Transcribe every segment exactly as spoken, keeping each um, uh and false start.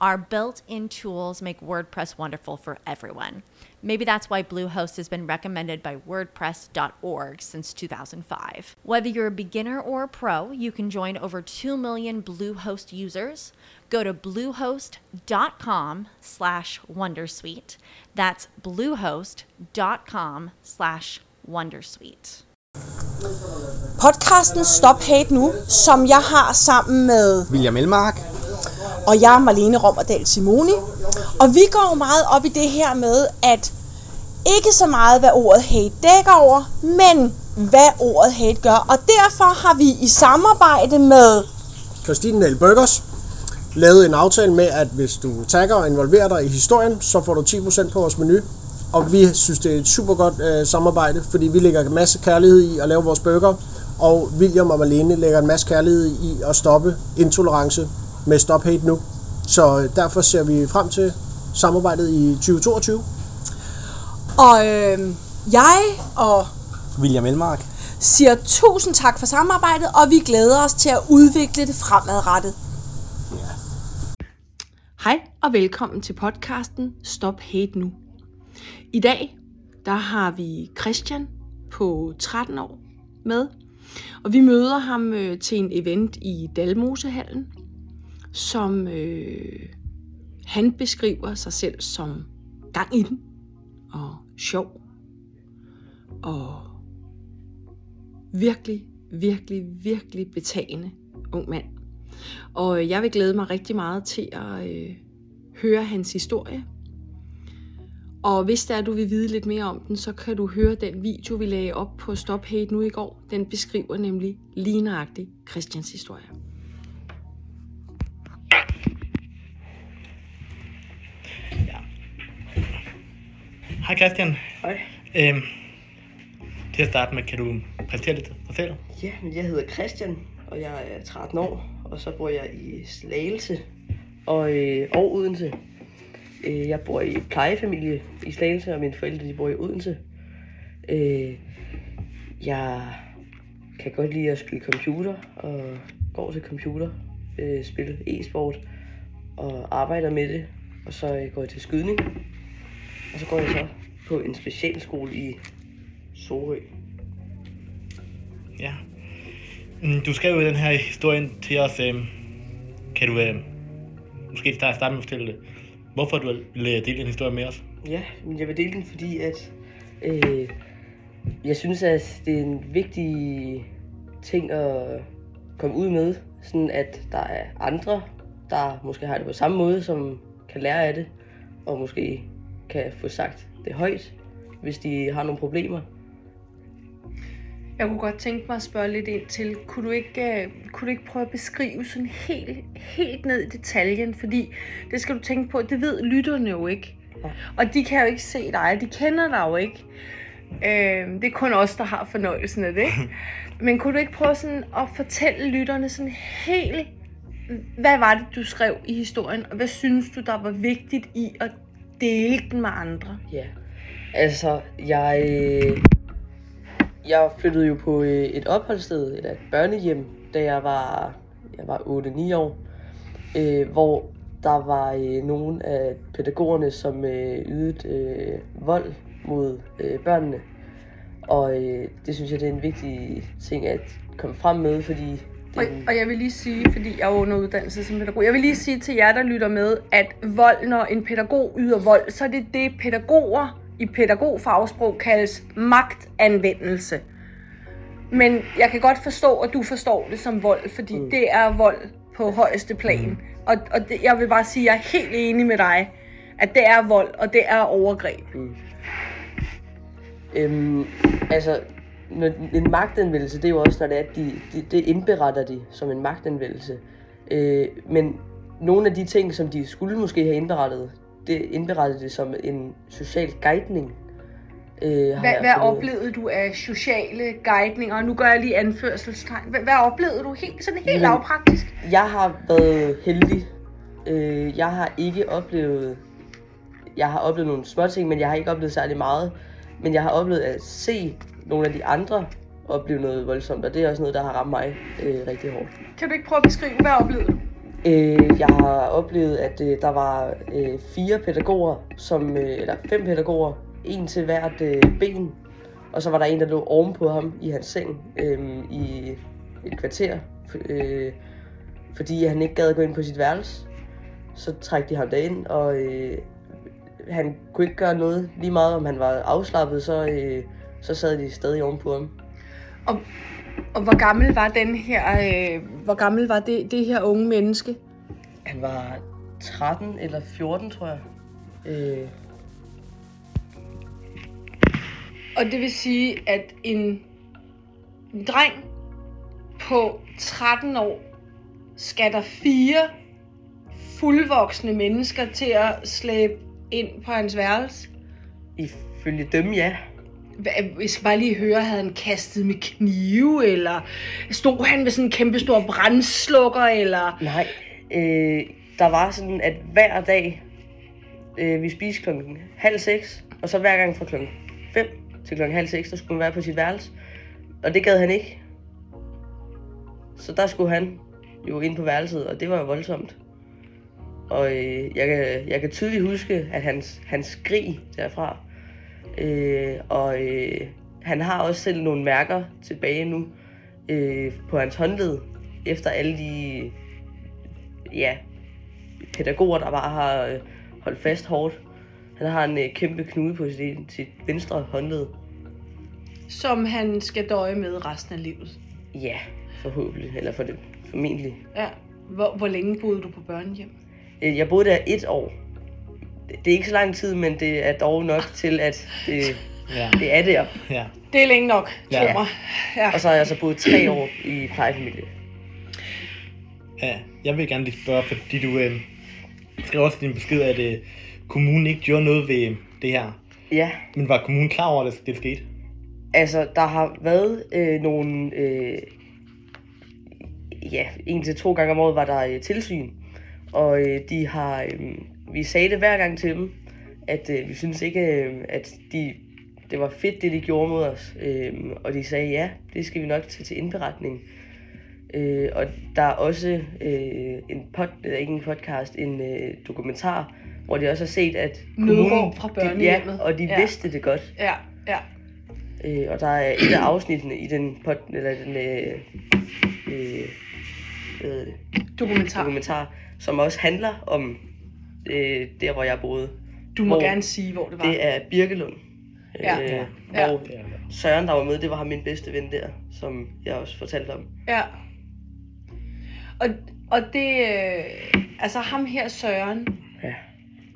our built-in tools make WordPress wonderful for everyone. Maybe that's why Bluehost has been recommended by WordPress dot org since two thousand five. Whether you're a beginner or a pro, you can join over two million Bluehost users. Go to bluehost dot com slash wondersuite. That's bluehost dot com slash wondersuite. Podcasten Stop Hate Nu, som jeg har sammen med William Ellemark. Og jeg er Marlene Rommerdahl Simoni. Og vi går meget op i det her med, at ikke så meget hvad ordet hate dækker over, men hvad ordet hate gør. Og derfor har vi i samarbejde med Christine Nell Burgers lavet en aftale med, at hvis du tagger og involverer dig i historien, så får du ti procent på vores menu. Og vi synes, det er et super godt øh, samarbejde, fordi vi lægger en masse kærlighed i at lave vores burger. Og William og Marlene lægger en masse kærlighed i at stoppe intolerance med Stop Hate Nu. Så derfor ser vi frem til samarbejdet i tyve toogtyve. Og øh, jeg og William Ellemark siger tusind tak for samarbejdet, og vi glæder os til at udvikle det fremadrettet. Yeah. Hej og velkommen til podcasten Stop Hate Nu. I dag der har vi Christian på tretten år med, og vi møder ham øh, til en event i Dalmosehallen, som øh, han beskriver sig selv som gang i den, og sjov, og virkelig, virkelig, virkelig betagende ung mand. Og jeg vil glæde mig rigtig meget til at øh, høre hans historie. Og hvis der er, du vil vide lidt mere om den, så kan du høre den video, vi lagde op på Stop Hate Nu i går. Den beskriver nemlig lige nøjagtigt Christians historie. Hej Christian. Hej. Øhm, til at starte med, kan du præsentere lidt dig selv? Ja, men jeg hedder Christian, og jeg er tretten år, og så bor jeg i Slagelse og, øh, og Odense. Øh, jeg bor i plejefamilie i Slagelse, og mine forældre de bor i Odense. Øh, jeg kan godt lide at spille computer, og går til computer, øh, spiller e-sport, og arbejder med det, og så går jeg til skydning. Og så går jeg så på en specialskole i Sorø. Ja. Du skrev jo den her historie til os. Kan du øh, måske starte med at fortælle det? Hvorfor du vil dele den historie med os? Ja, men jeg vil dele den, fordi at øh, jeg synes, at det er en vigtig ting at komme ud med. Sådan at der er andre, der måske har det på samme måde, som kan lære af det. Og måske kan få sagt det højt, hvis de har nogle problemer. Jeg kunne godt tænke mig at spørge lidt ind til, kunne du ikke, kunne du ikke prøve at beskrive sådan helt, helt ned i detaljen, fordi det skal du tænke på, det ved lytterne jo ikke. Ja. Og de kan jo ikke se dig, de kender dig jo ikke. Øh, det er kun os, der har fornøjelsen af det. Men kunne du ikke prøve sådan at fortælle lytterne sådan helt, hvad var det, du skrev i historien, og hvad synes du, der var vigtigt i at dele den med andre? Ja, altså jeg, jeg flyttede jo på et opholdssted, eller et børnehjem, da jeg var, jeg var otte ni år, øh, hvor der var øh, nogle af pædagogerne, som øh, ydede øh, vold mod øh, børnene. Og øh, det synes jeg, det er en vigtig ting at komme frem med, fordi Og, og jeg vil lige sige, fordi jeg er under uddannelse som pædagog, jeg vil lige sige til jer, der lytter med, at vold, når en pædagog yder vold, så er det det, pædagoger i pædagogfagsprog kaldes magtanvendelse. Men jeg kan godt forstå, at du forstår det som vold, fordi mm. det er vold på højeste plan. Og, og det, jeg vil bare sige, at jeg er helt enig med dig. at det er vold, og det er overgreb. Mm. Øhm, altså, en magtanvendelse, det er jo også, når det er, at de, de, de indberetter de som en magtanvendelse. Øh, men nogle af de ting, som de skulle måske have indberettet, det indberettede det som en social guidning. Øh, hvad hvad oplevede du af sociale guidninger? Og nu gør jeg lige anførselstegn. Hvad, hvad oplevede du helt, sådan helt lavpraktisk? Jeg har været heldig. Øh, jeg har ikke oplevet... Jeg har oplevet nogle små ting, men jeg har ikke oplevet særlig meget. Men jeg har oplevet at se nogle af de andre opleve noget voldsomt, og det er også noget, der har ramt mig øh, rigtig hårdt. Kan du ikke prøve at beskrive, hvad oplevede du? Øh, jeg har oplevet, at øh, der var øh, fire pædagoger, som, øh, eller fem pædagoger, en til hvert øh, ben, og så var der en, der lå ovenpå ham i hans seng øh, i et kvarter, øh, fordi han ikke gad at gå ind på sit værelse. Så trækte de ham derind, og øh, han kunne ikke gøre noget. Lige meget om han var afslappet, så, øh, så sad de stadig ovenpå ham. Og, og hvor gammel var den her, øh, hvor gammel var det, det her unge menneske? Han var tretten eller fjorten, tror jeg. Øh. Og det vil sige, at en, en dreng på tretten år skal der fire fuldvoksne mennesker til at slæbe ind på hans værelse? Ifølge dem, ja. Hvis bare lige hører, havde han kastet med knive, eller stod han med sådan en kæmpe stor brandslukker, eller... Nej, øh, der var sådan, at hver dag, øh, vi spiste klokken halv seks, og så hver gang fra klokken fem til klokken halv seks, der skulle han være på sit værelse, og det gad han ikke. Så der skulle han jo ind på værelset, og det var jo voldsomt. Og øh, jeg, kan, jeg kan tydeligt huske, at hans, hans skrig derfra, øh, og øh, han har også selv nogle mærker tilbage nu øh, på hans håndled, efter alle de ja, pædagoger, der bare har øh, holdt fast hårdt. Han har en øh, kæmpe knude på sit, sit venstre håndled. Som han skal døje med resten af livet? Ja, forhåbentlig, eller for det, formentlig. Ja. Hvor, hvor længe boede du på børnehjem? Jeg boede der et år. Det er ikke så lang tid, men det er dog nok til, at det, ja. det er der. Ja. Det er længe nok, tror ja. mig. Ja. Og så har jeg så boet tre år i plejefamilie. Ja, jeg vil gerne lige spørge, fordi du øh, skrev også i din besked, at øh, kommunen ikke gjorde noget ved det her. Ja. Men var kommunen klar over, at det skete? Altså, der har været øh, nogle... Øh, ja, en til to gange om året var der øh, tilsyn. Og øh, de har, øh, vi sagde det hver gang til dem, at øh, vi synes ikke, øh, at de, det var fedt, det de gjorde mod os. Øh, og de sagde, ja, det skal vi nok tage til indberetning. Øh, og der er også øh, en, pod, ikke en podcast, en øh, dokumentar, hvor de også har set, at kommunen, fra de, ja, og de ja. vidste det godt. Ja, ja. Øh, og der er et af afsnittene i den pod, eller den, øh, øh, øh, dokumentar. dokumentar. Som også handler om øh, der, hvor jeg boede. Du må gerne sige, hvor det var. Det er Birkelund. Ja. Øh, ja. Hvor ja. Søren, der var med, det var ham min bedste ven der, som jeg også fortalte om. Ja. Og, og det... Øh, altså ham her, Søren. Ja.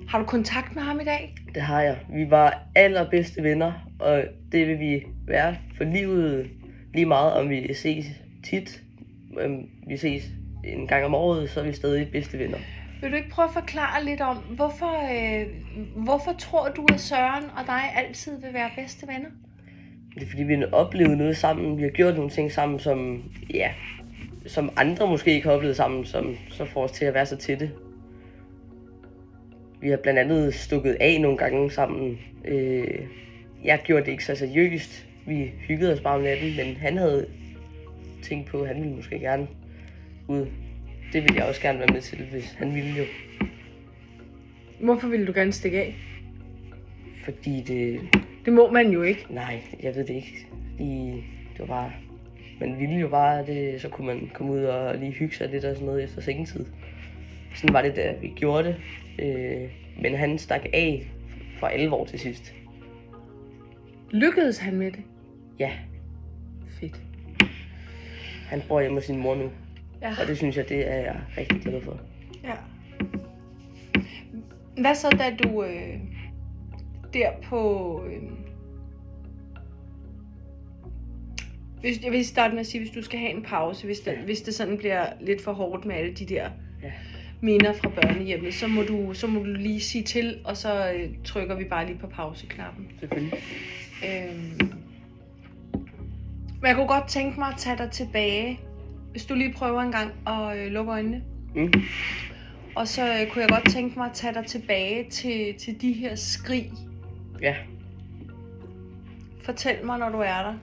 Har du kontakt med ham i dag? Det har jeg. Vi var allerbedste venner, og det vil vi være for livet lige meget, om vi ses tit. Om vi ses... en gang om året, så er vi stadig bedste venner. Vil du ikke prøve at forklare lidt om, hvorfor, øh, hvorfor tror du, at Søren og dig altid vil være bedste venner? Det er, fordi vi har oplevet noget sammen. Vi har gjort nogle ting sammen, som, ja, som andre måske ikke har oplevet sammen, som så får os til at være så tætte. Vi har blandt andet stukket af nogle gange sammen. Øh, jeg gjorde det ikke så seriøst. Vi hyggede os bare om natten, men han havde tænkt på, at han ville måske gerne ud. Det ville jeg også gerne være med til, hvis han ville jo. Hvorfor ville du gerne stikke af? Fordi det... Det må man jo ikke. Nej, jeg ved det ikke. I... Det var bare... Man ville jo bare det, så kunne man komme ud og lige hygge sig lidt og sådan noget efter sengetid. Sådan var det, da vi gjorde det. Øh... Men han stak af for alvor til sidst. Lykkedes han med det? Ja. Fedt. Han bor hjemme med sin mor nu. Ja. Og det synes jeg, det er jeg rigtig glad for. Ja. Hvad så, da du øh, der på... Øh, hvis, jeg vil starte med at sige, hvis du skal have en pause, hvis det, ja. hvis det sådan bliver lidt for hårdt med alle de der ja. minder fra børnehjemmet, så må, du, så må du lige sige til, og så øh, trykker vi bare lige på pauseknappen. Selvfølgelig. Øh, men jeg kunne godt tænke mig at tage dig tilbage, hvis du lige prøver en gang at øh, lukke øjnene. Mm. Og så øh, kunne jeg godt tænke mig at tage dig tilbage til, til de her skrig. Ja. Fortæl mig, når du er der.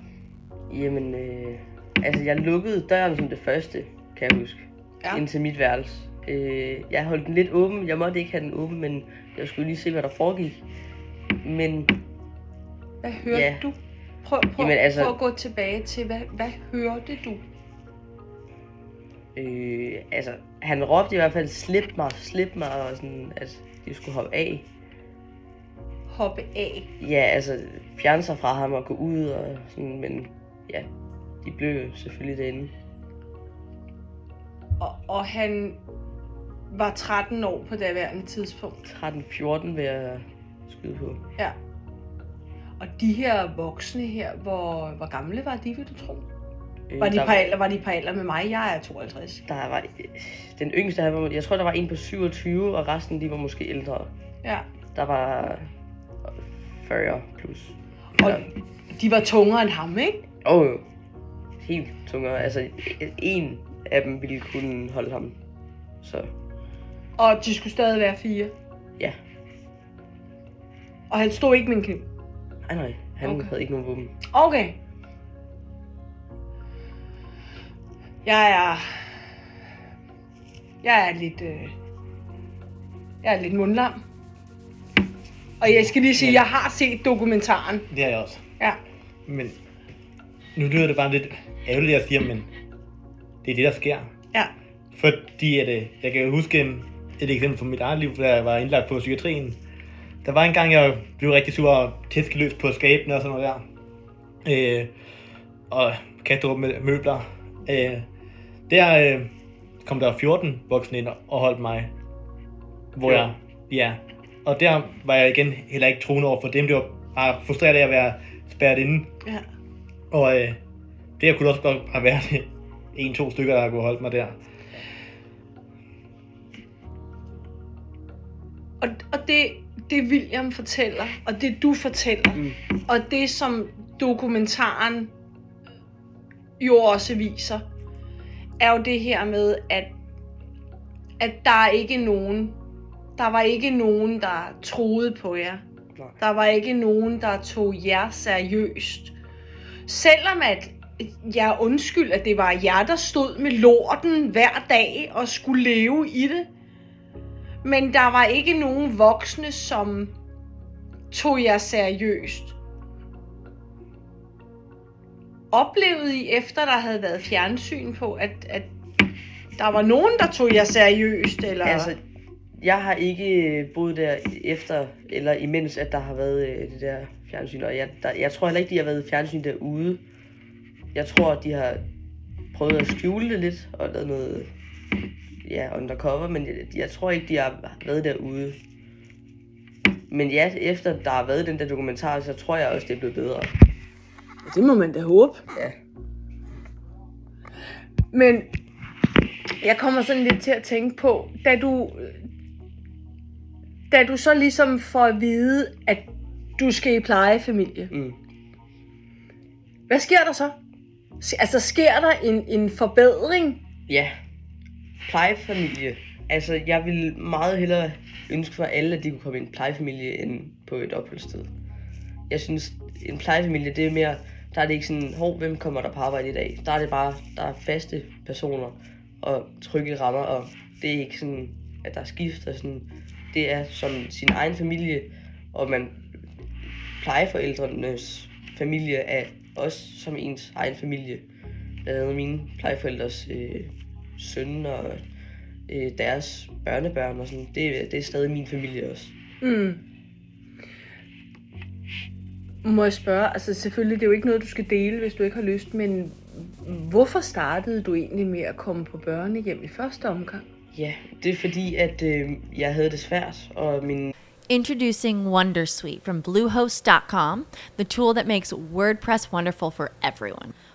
Jamen, øh, altså jeg lukkede døren som det første, kan jeg huske, ja. ind til mit værelse. Øh, jeg holdt den lidt åben. Jeg måtte ikke have den åben, men jeg skulle lige se, hvad der foregik. Men... Hvad hørte ja. du? Prøv, prøv, Jamen, altså, prøv at gå tilbage til, hvad, hvad hørte du? Øh, altså, han råbte i hvert fald, slip mig, slip mig, og sådan, at de skulle hoppe af. Hoppe af? Ja, altså, fjerne sig fra ham og gå ud, og sådan, men ja, de blev jo selvfølgelig derinde. Og, og han var tretten år på daværende tidspunkt? tretten fjorten vil jeg skyde på. Ja. Og de her voksne her, hvor, hvor gamle var de, vil du tro? Øh, var de par var de par med mig? Jeg er tooghalvtreds. Der var den yngste, han var, jeg tror der var en på syvogtyve, og resten de var måske ældre. Ja. Der var fyrre plus. Og ja. de var tungere end ham, ikke? Åh, oh, helt tungere. Altså en af dem ville kunne holde ham. Så. Og de skulle stadig være fire. Ja. Og han stod ikke med en kniv. Nej, nej. Han okay. havde ikke nogen våben. Okay. Jeg er, jeg er lidt, øh, jeg er lidt mundlam. Og jeg skal lige sige, at jeg har set dokumentaren. Det har jeg også. Ja. Men nu lyder det bare lidt ærgerligt, jeg siger, men det er det, der sker. Ja. Fordi at, jeg kan huske et eksempel fra mit eget liv, da jeg var indlagt på psykiatrien. Der var en gang, jeg blev rigtig sur og tæskeløs på skabene og sådan noget der. Øh, og kastede op med møbler. Øh, der øh, kom der fjorten voksne ind og holdt mig, hvor jeg, ja, og der var jeg igen heller ikke troende over for dem, det var bare frustreret af at være spærret inde, ja. og øh, det kunne også godt have været en, to stykker, der kunne holde mig der. Og, og det, det William fortæller, og det du fortæller, mm. og det som dokumentaren jo også viser, er jo det her med, at, at der er ikke nogen, der var ikke nogen, der troede på jer. Nej. Der var ikke nogen, der tog jer seriøst. Selvom at, jeg undskyld, at det var jer, der stod med lorten hver dag og skulle leve i det. Men der var ikke nogen voksne, som tog jer seriøst. Oplevede I efter, der havde været fjernsyn på, at, at der var nogen, der tog jer seriøst? Eller? Altså, jeg har ikke boet der efter, eller imens, at der har været det der fjernsyn. Og jeg, der, jeg tror heller ikke, de har været fjernsyn derude. Jeg tror, de har prøvet at skjule det lidt, og lavet noget ja, undercover, men jeg, jeg tror ikke, de har været derude. Men ja, efter der har været den der dokumentar, så tror jeg også, det er blevet bedre. Det må man da håbe. Ja. Men jeg kommer sådan lidt til at tænke på, da du, da du så ligesom får at vide, at du skal i plejefamilie. Mm. Hvad sker der så? Altså sker der en, en forbedring? Ja, plejefamilie. Altså jeg ville meget hellere ønske for alle, at de kunne komme i en plejefamilie, end på et opholdssted. Jeg synes, en plejefamilie, det er mere... Der er det ikke sådan, hov, hvem kommer der på arbejde i dag? Der er det bare, der er faste personer og trygge rammer, og det er ikke sådan, at der er skift og sådan. Det er som sin egen familie, og man plejeforældrenes familie er også som ens egen familie. Blandt andet mine plejeforældres øh, søn og øh, deres børnebørn og sådan. Det, det er stadig min familie også. Mm. Må jeg spørge, altså selvfølgelig, det er jo ikke noget, du skal dele, hvis du ikke har lyst, men hvorfor startede du egentlig med at komme på børnehjem i første omgang? Ja, det er fordi, at øh, jeg havde det svært, og min... Introducing WonderSuite from Bluehost dot com, the tool that makes WordPress wonderful for everyone.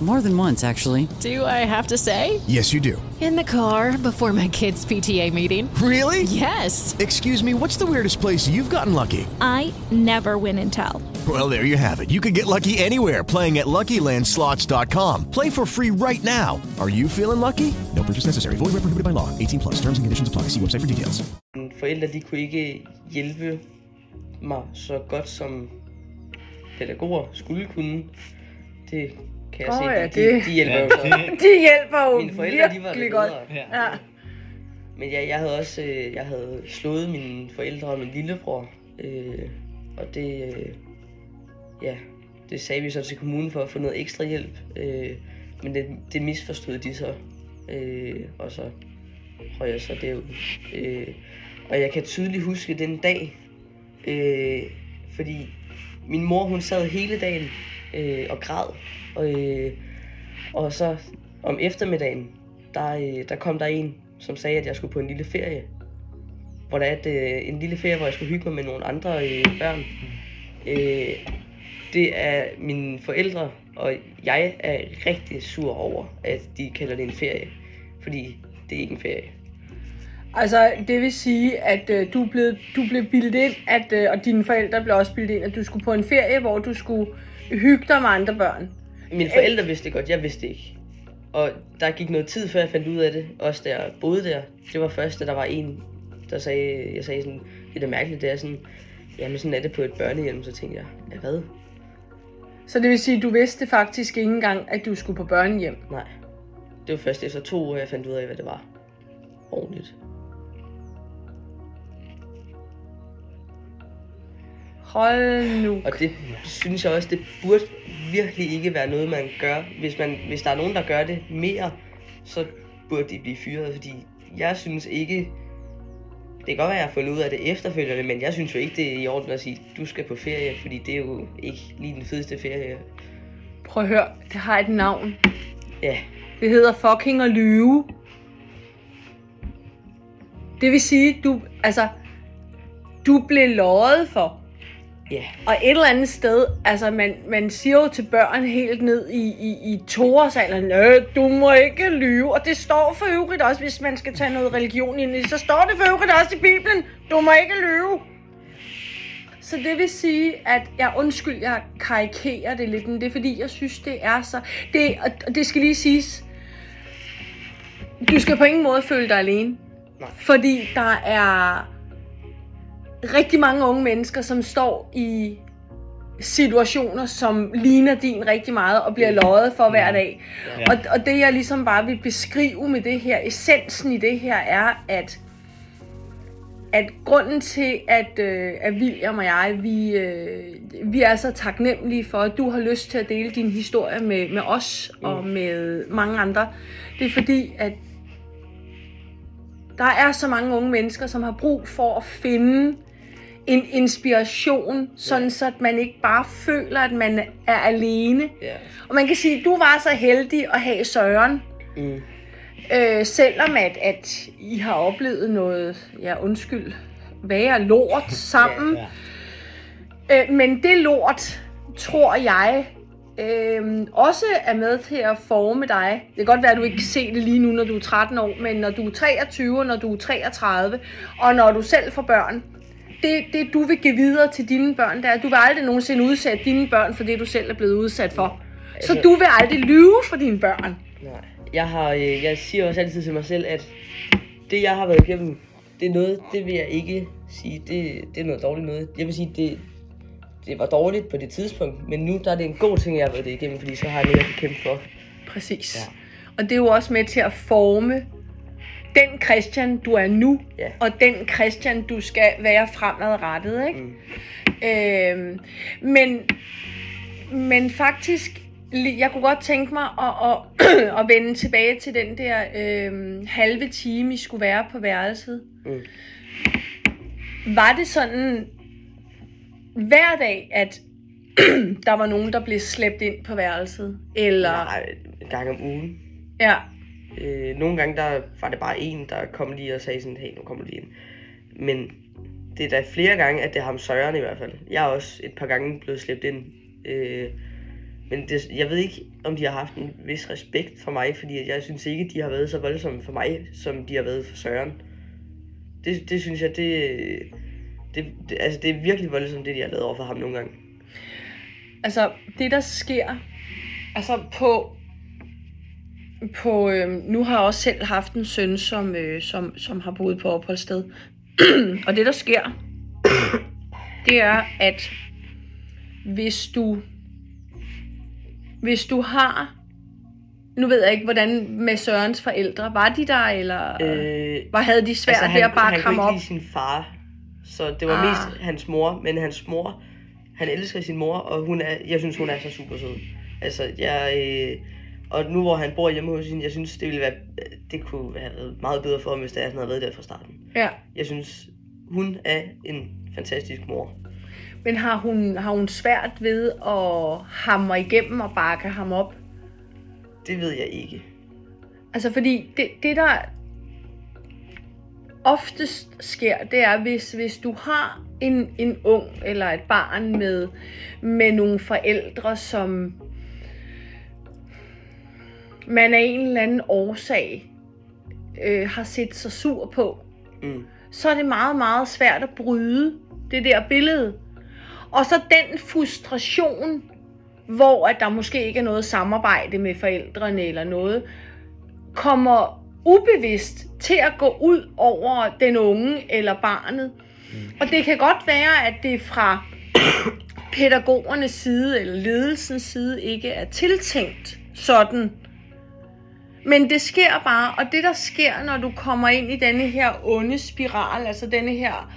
More than once, actually. Do I have to say? Yes, you do. In the car before my kids' P T A meeting. Really? Yes. Excuse me, what's the weirdest place you've gotten lucky? I never win and tell. Well, there you have it. You can get lucky anywhere, playing at Lucky Land Slots dot com. Play for free right now. Are you feeling lucky? No purchase necessary. Void where prohibited by law. eighteen plus. Terms and conditions apply. See website for details. Forældre, de kunne ikke hjælpe mig så godt, som pædagoger skulle kunne. Det... Kan oh, jeg se, ja, de, det... de hjælper jo så. De hjælper jo mine forældre, de var lidt godt. Ja. Men ja, jeg havde også øh, jeg havde slået mine forældre og min lillebror. Øh, og det, øh, ja, det sagde vi så til kommunen for at få noget ekstra hjælp. Øh, men det, det misforstod de så. Øh, og så røg jeg så derud. Øh, og jeg kan tydeligt huske den dag. Øh, fordi min mor, hun sad hele dagen øh, og græd. Og, øh, og så om eftermiddagen, der, øh, der kom der en, som sagde, at jeg skulle på en lille ferie. Hvor der er et, øh, en lille ferie, hvor jeg skulle hygge mig med nogle andre øh, børn. Øh, det er mine forældre, og jeg er rigtig sur over, at de kalder det en ferie. Fordi det er ikke en ferie. Altså, det vil sige, at øh, du blev, du blev bildet ind, at, øh, og dine forældre blev også bildet ind, at du skulle på en ferie, hvor du skulle hygge dig med andre børn. Mine forældre vidste det godt, jeg vidste det ikke. Og der gik noget tid, før jeg fandt ud af det. Også da jeg boede der. Det var først, da der var en, der sagde, jeg sagde sådan, det er mærkeligt, det er sådan, jamen sådan er det på et børnehjem, så tænkte jeg, ja, hvad? Så det vil sige, at du vidste faktisk ikke engang, at du skulle på børnehjem? Nej. Det var først efter to uger, jeg fandt ud af, hvad det var. Ordentligt. Hold nu. Og det synes jeg også, det burde virkelig ikke være noget, man gør. Hvis, man, hvis der er nogen, der gør det mere, så burde de blive fyret. Fordi jeg synes ikke, det kan godt være, jeg har fundet ud af det efterfølgende, men jeg synes jo ikke, det er i orden at sige, at du skal på ferie, fordi det er jo ikke lige den fedeste ferie. Prøv at høre, det har et navn. Ja. Det hedder fucking at lyve. Det vil sige, du, altså, du blev løjet for. Yeah. Og et eller andet sted, altså man, man siger jo til børn helt ned i, i, i toårsalderen, du må ikke lyve, og det står for øvrigt også, hvis man skal tage noget religion ind i, så står det for øvrigt også i Bibelen, du må ikke lyve. Så det vil sige, at jeg undskyld, jeg karikerer det lidt, men det er fordi, jeg synes, det er så, det, og det skal lige siges, du skal på ingen måde føle dig alene, nej, fordi der er rigtig mange unge mennesker, som står i situationer, som ligner din rigtig meget, og bliver løjet for hver dag. Ja. Og, og det jeg ligesom bare vil beskrive med det her, essensen i det her, er, at, at grunden til, at, øh, at William og jeg, vi, øh, vi er så taknemmelige for, at du har lyst til at dele din historie med, med os og mm. med mange andre, det er fordi, at der er så mange unge mennesker, som har brug for at finde en inspiration, sådan yeah. så at man ikke bare føler, at man er alene. Yeah. Og man kan sige, at du var så heldig at have Søren, mm. øh, selvom at, at I har oplevet noget, ja undskyld, værre lort sammen. Yeah, yeah. Øh, men det lort, tror jeg, øh, også er med til at forme dig. Det kan godt være, at du ikke kan se det lige nu, når du er tretten år, men når du er treogtyve, når du er treogtredive, og når du selv får børn, det, det du vil give videre til dine børn, det er, at du vil aldrig nogensinde udsætte dine børn for det, du selv er blevet udsat for. Så du vil aldrig lyve for dine børn. Nej. Jeg har, jeg siger også altid til mig selv, at det jeg har været igennem, det er noget, det vil jeg ikke sige, det, det er noget dårligt noget. Jeg vil sige, det, det var dårligt på det tidspunkt, men nu der er det en god ting, jeg har været det igennem, fordi så har jeg noget, jeg kan kæmpe for. Præcis. Ja. Og det er jo også med til at forme den Christian, du er nu, ja. Og den Christian, du skal være fremadrettet, ikke? Mm. Øhm, men, men faktisk... Jeg kunne godt tænke mig at, at, at vende tilbage til den der øh, halve time, I skulle være på værelset. Mm. Var det sådan hver dag, at der var nogen, der blev slæbt ind på værelset? Eller... Nej, en gang om ugen. Ja. Øh, nogle gange der var det bare en, der kom lige og sagde sådan, hey, nu kommer du lige ind. Men det er da flere gange, at det er ham Søren i hvert fald. Jeg er også et par gange blevet slæbt ind. Øh, Men det, jeg ved ikke, om de har haft en vis respekt for mig, fordi jeg synes ikke, de har været så voldsomme for mig, som de har været for Søren. Det, det synes jeg, det, det, det, altså det er virkelig voldsomt, det de har lavet over for ham nogle gange. Altså, det der sker, altså på, på øh, nu har jeg også selv haft en søn, som, øh, som, som har boet på opholdssted. Og det der sker, det er, at hvis du... Hvis du har, nu ved jeg ikke, hvordan med Sørens forældre, var de der, eller øh, havde de svært altså ved at bare kramme op? Han kunne ikke lide sin far, så det var ah. mest hans mor, men hans mor, han elsker sin mor, og hun er, jeg synes, hun er så super sød. Altså, jeg, øh, og nu hvor han bor hjemme hos hende, jeg synes, det ville være, det kunne have været meget bedre for ham, hvis det er sådan noget ved der fra starten. Ja. Jeg synes, hun er en fantastisk mor. Men har hun, har hun svært ved at hamre igennem og bakke ham op? Det ved jeg ikke. Altså fordi det, det der oftest sker, det er, hvis, hvis du har en, en ung eller et barn med, med nogle forældre, som man af en eller anden årsag øh, har set sig sur på, mm. så er det meget, meget svært at bryde det der billede. Og så den frustration, hvor at der måske ikke er noget samarbejde med forældrene eller noget, kommer ubevidst til at gå ud over den unge eller barnet. Og det kan godt være, at det fra pædagogernes side eller ledelsens side ikke er tiltænkt sådan. Men det sker bare, og det der sker, når du kommer ind i denne her onde spiral, altså denne her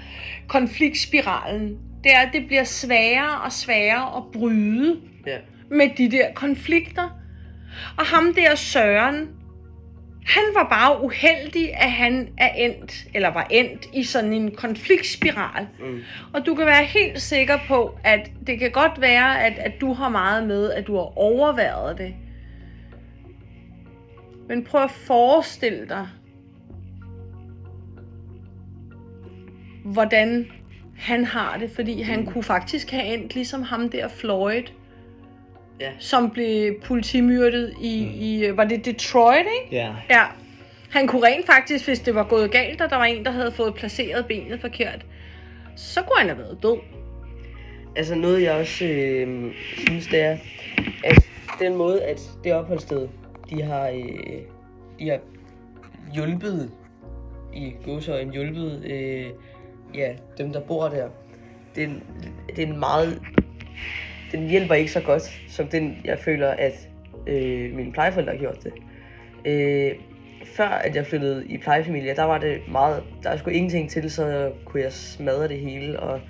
konfliktspiralen, det er, at det bliver sværere og sværere at bryde yeah. med de der konflikter. Og ham der Søren, han var bare uheldig, at han er endt, eller var endt i sådan en konfliktspiral. Mm. Og du kan være helt sikker på, at det kan godt være, at, at du har meget med, at du har overværet det. Men prøv at forestille dig, hvordan... han har det, fordi han mm. kunne faktisk have endt ligesom ham der Floyd, ja. Som blev politimyrdet i, mm. i, var det Detroit, ikke? Ja. ja. Han kunne rent faktisk, hvis det var gået galt, og der var en, der havde fået placeret benet forkert, så kunne han have været død. Altså noget, jeg også øh, synes, det er, at den måde, at det opholdssted, de har, øh, de har hjulpet, i gåseøjne hjulpet, øh, ja, dem der bor der, det er, en, det er en meget, den hjælper ikke så godt, som den jeg føler, at øh, mine plejeforældre har gjort det. Øh, før at jeg flyttede i plejefamilie, der var det meget, der var sgu ingenting til, så kunne jeg smadre det hele, og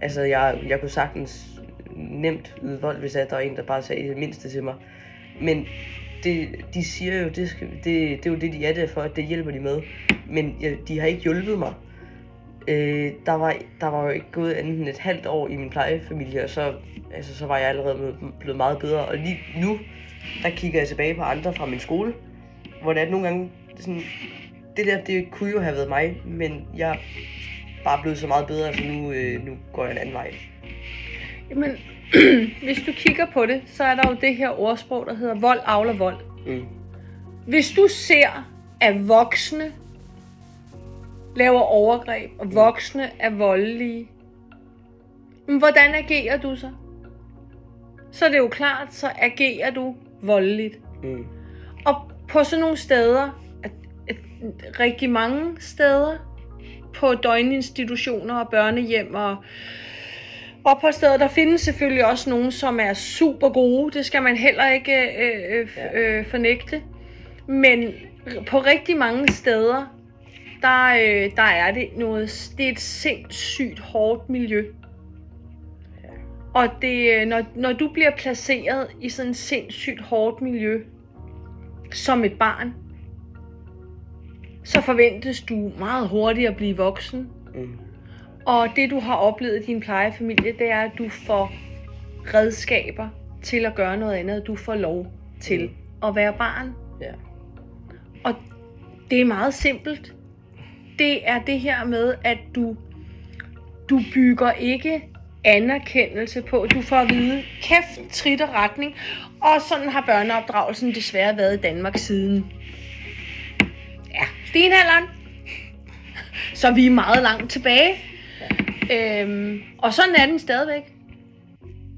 altså jeg, jeg kunne sagtens nemt yde vold, hvis der var en, der bare sagde det mindste til mig. Men det, de siger jo, det, skal, det, det er jo det, de er der for, at det hjælper de med, men ja, de har ikke hjulpet mig. Øh, der, var, der var jo ikke gået enten et halvt år i min plejefamilie, og så, altså, så var jeg allerede blevet meget bedre. Og lige nu, der kigger jeg tilbage på andre fra min skole, hvor det er nogle gange sådan, det der, det kunne jo have været mig, men jeg er bare blevet så meget bedre, så nu, øh, nu går jeg en anden vej. Jamen, hvis du kigger på det, så er der jo det her ordsprog, der hedder vold avler vold. Mm. Hvis du ser, at voksne laver overgreb, og voksne er voldelige, hvordan agerer du så? Så er det jo klart, så agerer du voldeligt. Mm. Og på sådan nogle steder, at, at rigtig mange steder, på døgninstitutioner og børnehjem og opholdssteder, der findes selvfølgelig også nogen, som er super gode. Det skal man heller ikke øh, øh, øh, fornægte. Men på rigtig mange steder, der, øh, der er det noget, det er et sindssygt hårdt miljø. Og det, når, når du bliver placeret i sådan et sindssygt hårdt miljø, som et barn, så forventes du meget hurtigt at blive voksen. Mm. Og det, du har oplevet i din plejefamilie, det er, at du får redskaber til at gøre noget andet. Du får lov til mm. at være barn. Yeah. Og det er meget simpelt. Det er det her med, at du, du bygger ikke anerkendelse på. Du får at vide, kæft, trit og retning. Og sådan har børneopdragelsen desværre været i Danmark siden. Ja, stenalderen. Så vi er meget langt tilbage. Ja. Øhm, og sådan er den stadigvæk.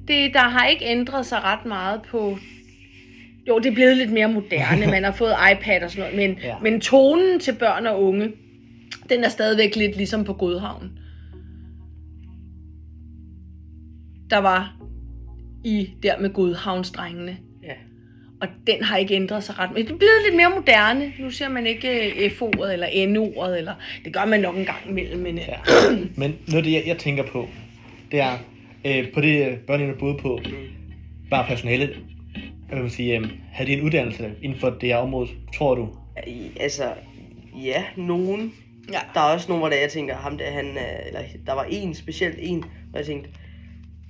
Det, der har ikke ændret sig ret meget på... Jo, det er blevet lidt mere moderne. Man har fået iPad og sådan noget. Men, ja. men tonen til børn og unge, den er stadigvæk lidt ligesom på Godhavn. Der var i der med Godhavnsdrengene. Ja. Og den har ikke ændret sig ret meget. Det er blevet lidt mere moderne. Nu ser man ikke F-ordet eller N-ordet. Eller... Det gør man nok en gang imellem. Men, ja. men noget det, jeg, jeg tænker på, det er, øh, på det børnene boede på, bare personalet, jeg vil sige, øh, havde de en uddannelse inden for det her område, tror du? Altså, ja, nogen. Ja. Der er også nogen, hvor jeg tænker, ham der, han, eller, der var en, specielt en, hvor jeg tænkte,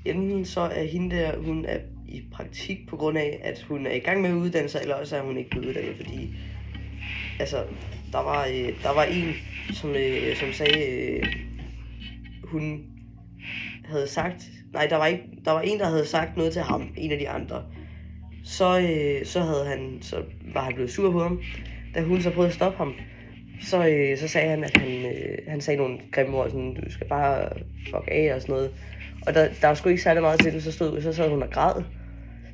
enten så er hende der, hun er i praktik på grund af, at hun er i gang med at uddanne sig, eller også er hun ikke blevet uddannet, fordi altså, der var, øh, der var en, som, øh, som sagde, øh, hun havde sagt, nej, der var, ikke, der var en, der havde sagt noget til ham, en af de andre, så, øh, så, havde han, så var han blevet sur på ham, da hun så prøvede at stoppe ham, så, øh, så sagde han, at han, øh, han sagde nogle grimme ord, sådan, du skal bare fuck af, og sådan noget, og der, der var sgu ikke særlig meget til det, så stod, så sad hun og græd.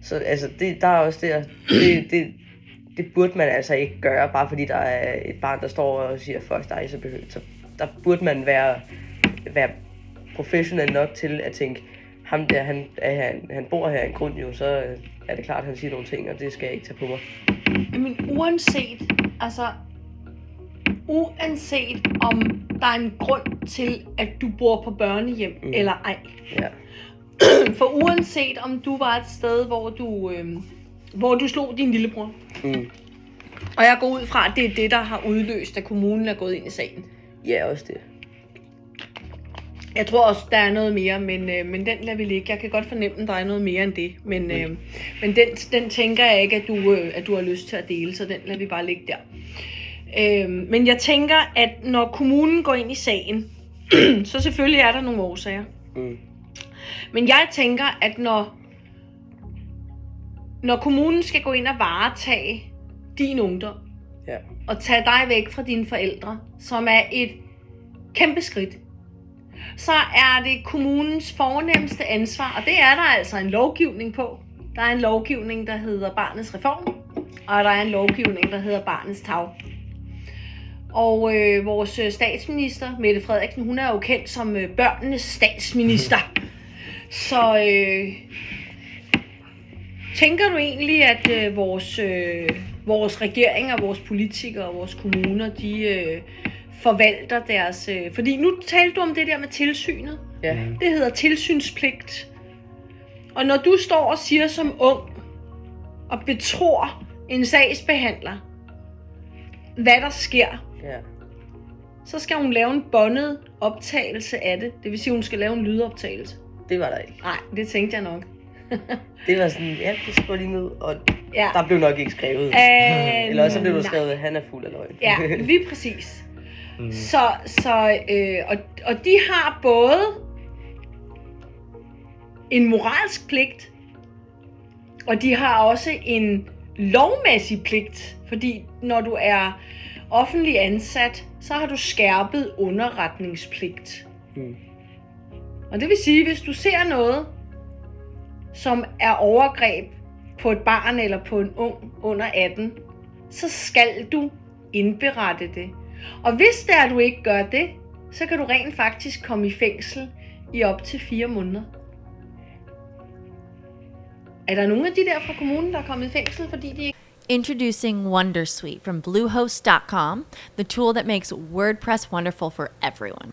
Så altså, det, der er også der, det, det, det burde man altså ikke gøre, bare fordi der er et barn, der står og siger, fuck dig, så behøver så der burde man være, være professionel nok til at tænke, ham der, han, han, han bor her i en grund jo, så er det klart, at han siger nogle ting, og det skal jeg ikke tage på mig. Men uanset, altså, uanset om der er en grund til, at du bor på børnehjem, mm. eller ej. Ja. For uanset om du var et sted, hvor du, øh, hvor du slog din lillebror, mm. og jeg går ud fra, at det er det, der har udløst, at kommunen er gået ind i sagen. Ja, også det. Jeg tror også, der er noget mere, men, øh, men den lader vi ligge. Jeg kan godt fornemme, at der er noget mere end det, men, mm. øh, men den, den tænker jeg ikke, at du, øh, at du har lyst til at dele, så den lader vi bare ligge der. Øhm, men jeg tænker, at når kommunen går ind i sagen, så selvfølgelig er der nogle årsager. Mm. Men jeg tænker, at når, når kommunen skal gå ind og varetage din ungdom, ja. og tage dig væk fra dine forældre, som er et kæmpe skridt, så er det kommunens fornemmeste ansvar, og det er der altså en lovgivning på. Der er en lovgivning, der hedder Barnets Reform, og der er en lovgivning, der hedder Barnets Tag. Og øh, vores statsminister, Mette Frederiksen, hun er jo kendt som øh, børnenes statsminister. Så øh, tænker du egentlig, at øh, vores, øh, vores regeringer, vores politikere og vores kommuner, de øh, forvalter deres... Øh, fordi nu talte du om det der med tilsynet. Ja. Det hedder tilsynspligt. Og når du står og siger som ung og betror en sagsbehandler, hvad der sker, yeah. så skal hun lave en båndet optagelse af det. Det vil sige, hun skal lave en lydoptagelse. Det var der ikke. Nej, det tænkte jeg nok. Det var sådan, ja, det skulle lige ned, og ja. der blev nok ikke skrevet. Øh, eller også blev der skrevet, at han er fuld af løgn. Ja, lige præcis. Mm. Så, så, øh, og, og de har både en moralsk pligt, og de har også en lovmæssig pligt, fordi når du er offentlig ansat, så har du skærpet underretningspligt. Mm. Og det vil sige, hvis du ser noget, som er overgreb på et barn eller på en ung under atten, så skal du indberette det. Og hvis der du ikke gør det, så kan du rent faktisk komme i fængsel i op til fire måneder. Er der nogen af de der fra kommunen, der er kommet i fængsel, fordi de ikke... Introducing WonderSuite from Bluehost dot com, the tool that makes WordPress wonderful for everyone.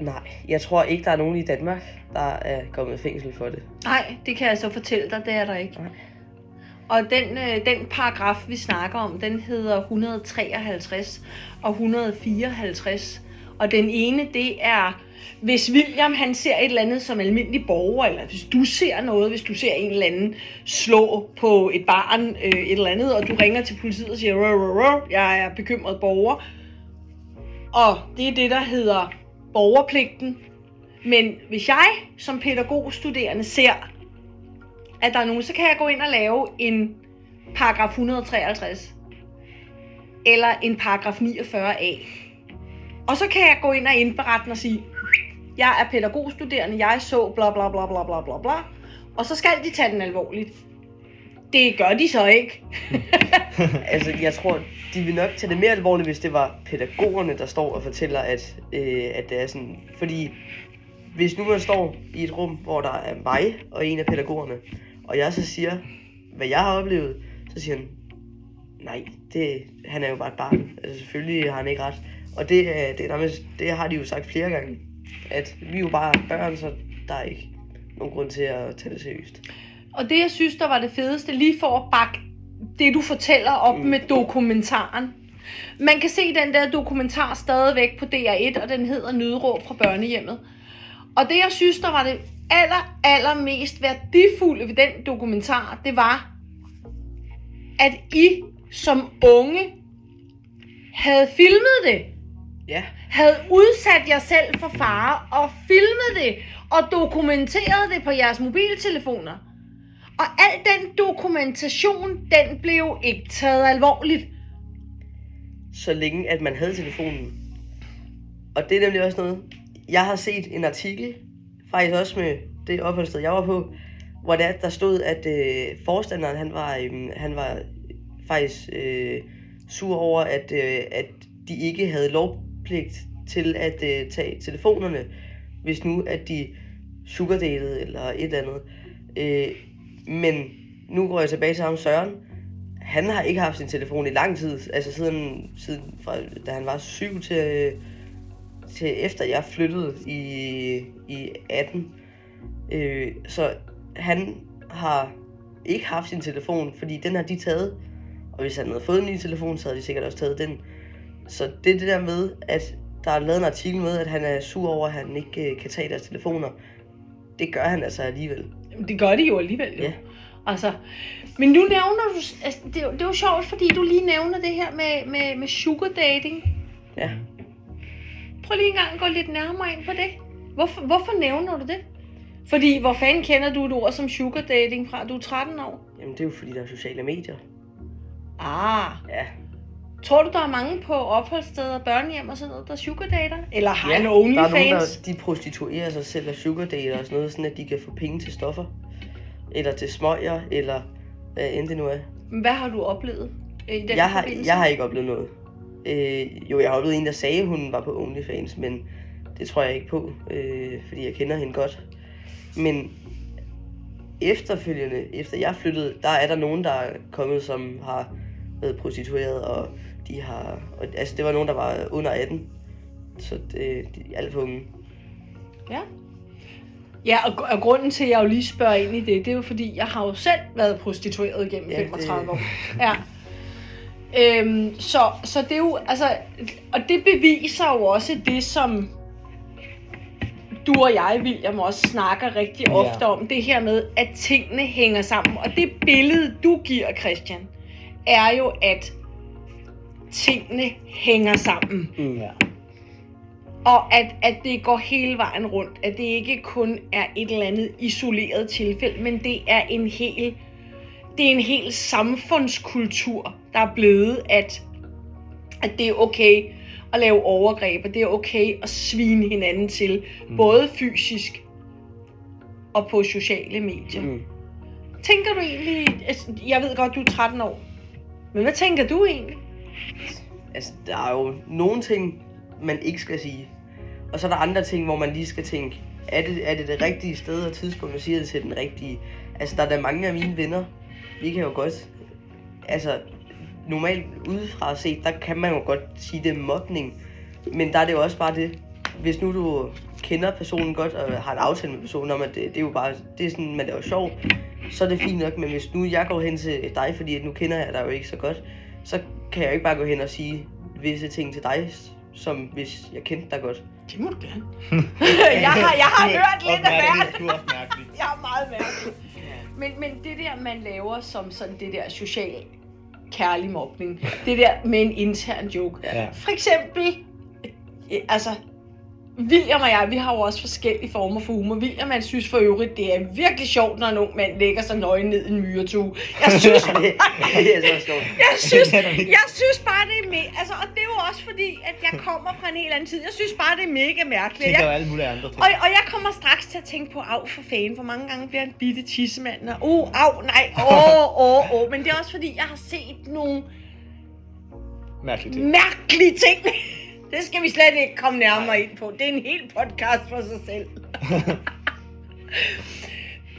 Nej, jeg tror ikke, der er nogen i Danmark, der er kommet i fængsel for det. Nej, det kan jeg så fortælle dig, det er der ikke. Nej. Og den, øh, den paragraf, vi snakker om, den hedder et hundrede og treoghalvtreds og et hundrede og fireoghalvtreds. Og den ene, det er, hvis William han ser et eller andet som almindelig borger, eller hvis du ser noget, hvis du ser en eller anden slå på et barn, øh, et eller andet, og du ringer til politiet og siger, rå, rå, rå, jeg er bekymret borger. Og det er det, der hedder... borgerpligten. Men hvis jeg som pædagogstuderende ser, at der er nogen, så kan jeg gå ind og lave en paragraf et hundrede og treoghalvtreds eller en paragraf niogfyrre a. Og så kan jeg gå ind og indberette og sige, jeg er pædagogstuderende, jeg så bla bla bla bla bla bla bla. Og så skal de tage den alvorligt. Det gør de så ikke. Altså, jeg tror, de vil nok tage det mere alvorligt, hvis det var pædagogerne, der står og fortæller, at, øh, at det er sådan... Fordi hvis nu man står i et rum, hvor der er mig og en af pædagogerne, og jeg så siger, hvad jeg har oplevet, så siger han, nej, det, han er jo bare et barn. Altså, selvfølgelig har han ikke ret. Og det, det, det, det har de jo sagt flere gange, at vi jo bare er børn, så der er ikke nogen grund til at tage det seriøst. Og det, jeg synes, der var det fedeste, lige for at bakke det, du fortæller op med dokumentaren. Man kan se den der dokumentar stadigvæk på D R et, og den hedder Nødråb fra børnehjemmet. Og det, jeg synes, der var det aller, aller mest værdifulde ved den dokumentar, det var, at I som unge havde filmet det. Ja. Havde udsat jer selv for fare og filmet det og dokumenteret det på jeres mobiltelefoner. Og al den dokumentation, den blev ikke taget alvorligt. Så længe at man havde telefonen. Og det er nemlig også noget, jeg har set en artikel, faktisk også med det opholdssted, jeg var på, hvor der, der stod, at øh, forstanderen, han var, øh, han var faktisk øh, sur over, at, øh, at de ikke havde lovpligt til at øh, tage telefonerne, hvis nu at de sugardelede eller et eller andet. Øh, Men nu går jeg tilbage til ham, Søren. Han har ikke haft sin telefon i lang tid. Altså siden, siden fra, da han var syg til, til efter jeg flyttede i, i atten. Øh, så han har ikke haft sin telefon, fordi den har de taget. Og hvis han havde fået en ny telefon, så havde de sikkert også taget den. Så det er det der med, at der er lavet en artikel med, at han er sur over, at han ikke kan tage deres telefoner. det gør han altså alligevel. Det gør det jo alligevel, jo. Ja. Altså, men nu nævner du, altså, det, det er jo sjovt, fordi du lige nævner det her med, med, med sugar dating. Ja. Prøv lige en gang at gå lidt nærmere ind på det. Hvorfor, hvorfor nævner du det? Fordi, hvor fanden kender du et ord som sugar dating fra, du er tretten år? Jamen, det er jo fordi, der er sociale medier. Ah. Ja. Tror du, der er mange på opholdssteder, børnehjem og sådan noget, der sugardater? Eller har ja, en OnlyFans? Der er nogen, der de prostituerer sig selv og sugardater og sådan noget, sådan at de kan få penge til stoffer. Eller til smøger, eller hvad end det nu er. Hvad har du oplevet i den jeg har, jeg har ikke oplevet noget. Øh, jo, jeg har oplevet en, der sagde, hun var på OnlyFans, men det tror jeg ikke på, øh, fordi jeg kender hende godt. Men efterfølgende, efter jeg flyttede, der er der nogen, der er kommet, som har været prostitueret, og de har... Og, altså, det var nogen, der var under atten, så det, de er alt for unge. Ja. Ja, og, og grunden til, at jeg jo lige spørger ind i det, det er jo fordi, jeg har jo selv været prostitueret gennem ja, femogtredive det... år. Ja. Øhm, så, så det er jo, altså... Og det beviser jo også det, som... du og jeg, William, også snakker rigtig ofte yeah. om det her med, at tingene hænger sammen. Og det billede, du giver, Christian, er jo, at tingene hænger sammen. Yeah. Og at, at det går hele vejen rundt. At det ikke kun er et eller andet isoleret tilfælde, men det er en hel, det er en hel samfundskultur, der er blevet, at, at det er okay at lave overgreb, og det er okay at svine hinanden til, mm. både fysisk og på sociale medier. Mm. Tænker du egentlig, altså, jeg ved godt, du er tretten år, men hvad tænker du egentlig? Altså, der er jo nogle ting, man ikke skal sige, og så er der andre ting, hvor man lige skal tænke, er det er det, det rigtige sted og tidspunkt, man siger det til den rigtige? Altså, der er der mange af mine venner, vi kan jo godt, altså... Normalt udefra set, der kan man jo godt sige, det er mobning. Men der er det jo også bare det, hvis nu du kender personen godt og har en aftale med personen om, at det, det er jo bare, det er sådan, man er jo sjov, så er det fint nok. Men hvis nu jeg går hen til dig, fordi at nu kender jeg dig jo ikke så godt, så kan jeg jo ikke bare gå hen og sige visse ting til dig, som hvis jeg kendte dig godt. Det må du gerne. jeg, har, jeg har hørt lidt af hvert. Du er også mærkelig. Jeg er meget mærkelig. Men, men det der, man laver som sådan det der sociale, kærlig mobning. Det der med en intern joke. Ja. For eksempel, altså, William og jeg, vi har jo også forskellige former for humor. William, man synes for øvrigt, det er virkelig sjovt, når en ung mand lægger sig nøgen ned i en myretue. Jeg synes bare, jeg synes, jeg synes bare det er mega, altså, og det er jo også fordi, at jeg kommer fra en helt anden tid. Jeg synes bare, det er mega mærkeligt. Jeg, og, og jeg kommer straks til at tænke på, af for fanden, hvor mange gange bliver en bitte tissemand, og oh, af, nej, åh, åh, åh, men det er også fordi, jeg har set nogle mærkelige ting. Mærkelige ting. Det skal vi slet ikke komme nærmere ind på. Det er en hel podcast for sig selv.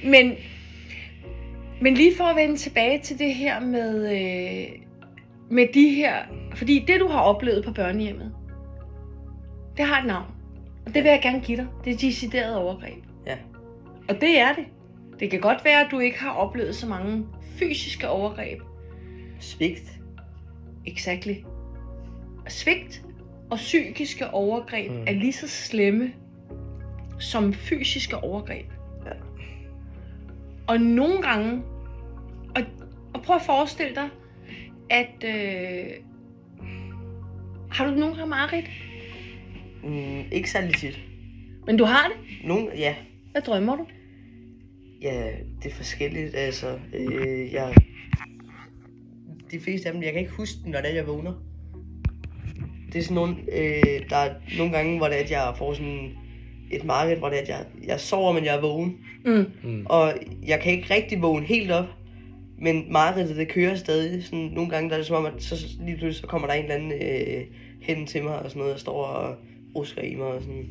men, men lige for at vende tilbage til det her med, øh, med de her... Fordi det, du har oplevet på børnehjemmet, det har et navn. Og det vil jeg gerne give dig. Det er decideret overgreb. Ja. Og det er det. Det kan godt være, at du ikke har oplevet så mange fysiske overgreb. Svigt. Exactly. Svigt. Og psykiske overgreb mm. er lige så slemme som fysiske overgreb. Ja. Og nogle gange, og, og prøv at forestille dig, at øh, har du nogen her mareridt? Mm, ikke særlig tit. Men du har det? Nogen, ja. Hvad drømmer du? Ja, det er forskelligt. Altså, øh, jeg de fleste af dem, jeg kan ikke huske dem, når jeg vågner. Det er sådan nogle, øh, der er nogle gange, hvor det er, at jeg får sådan et mareridt, hvor det er, at jeg, jeg sover, men jeg er vågen. Mm. Mm. Og jeg kan ikke rigtig vågne helt op, men mareridtet, det kører stadig. Sådan, nogle gange der er det som om, at så, lige pludselig så kommer der en eller anden øh, hen til mig og sådan noget, og står og rusker i mig og sådan.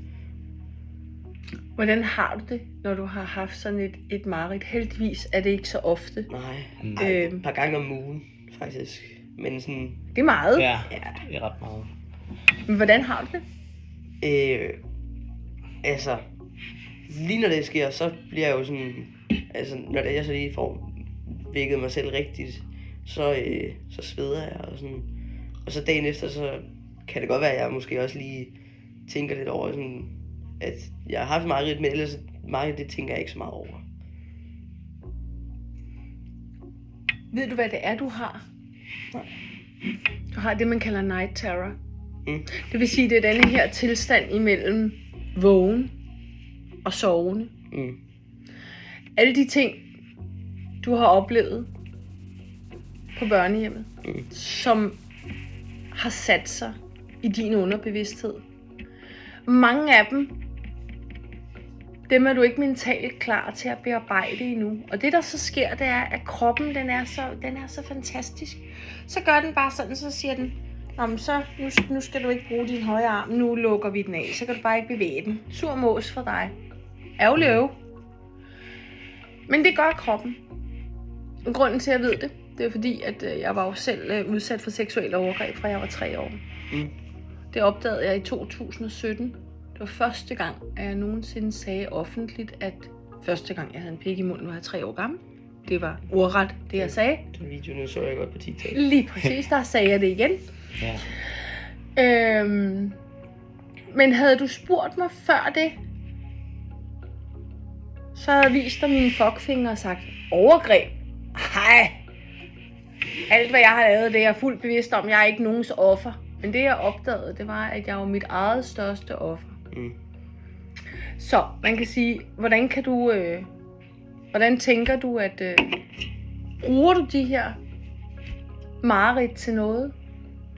Hvordan har du det, når du har haft sådan et, et mareridt? Heldigvis er det ikke så ofte. Nej, mm. Ej, et par gange om ugen faktisk. Men sådan, det er meget. Ja, ja, det er ret meget. Men hvordan har du det? Øh, altså, lige når det sker, så bliver jeg jo sådan, altså når jeg så lige får vækket mig selv rigtigt, så, øh, så sveder jeg og sådan. Og så dagen efter, så kan det godt være, at jeg måske også lige tænker lidt over sådan, at jeg har haft meget ret, men ellers mig, det tænker jeg ikke så meget over. Ved du, hvad det er, du har? Nej. Du har det, man kalder night terror. Mm. Det vil sige, det er denne her tilstand imellem vågen og sovende. Mm. Alle de ting, du har oplevet på børnehjemmet, mm. som har sat sig i din underbevidsthed. Mange af dem, dem er du ikke mentalt klar til at bearbejde endnu. Og det der så sker, det er, at kroppen, den er så, den er så fantastisk. Så gør den bare sådan, så siger den, nå, men så nu, nu skal du ikke bruge din højre arm, nu lukker vi den af, så kan du bare ikke bevæge den. Sur mås for dig. Ærgerlig øve. Men det gør kroppen. Og grunden til, at jeg ved det, det er fordi, at jeg var jo selv udsat for seksuelle overgreb, fra jeg var tre år. Mm. Det opdagede jeg i to tusind sytten. Det var første gang, at jeg nogensinde sagde offentligt, at første gang, jeg havde en pik i munden, var jeg tre år gammel. Det var ordret, det jeg sagde. Den video så jeg godt på TikTok. Lige præcis, der sagde jeg det igen. Ja. Øhm, men havde du spurgt mig før det, så havde jeg vist dig mine fuckfingre og sagt, overgreb? Hej. Alt hvad jeg har lavet, det er jeg fuldt bevidst om. Jeg er ikke nogens offer. Men det jeg opdagede, det var, at jeg var mit eget største offer. Mm. Så man kan sige, hvordan kan du, øh, hvordan tænker du, at øh, bruger du de her mareridt til noget?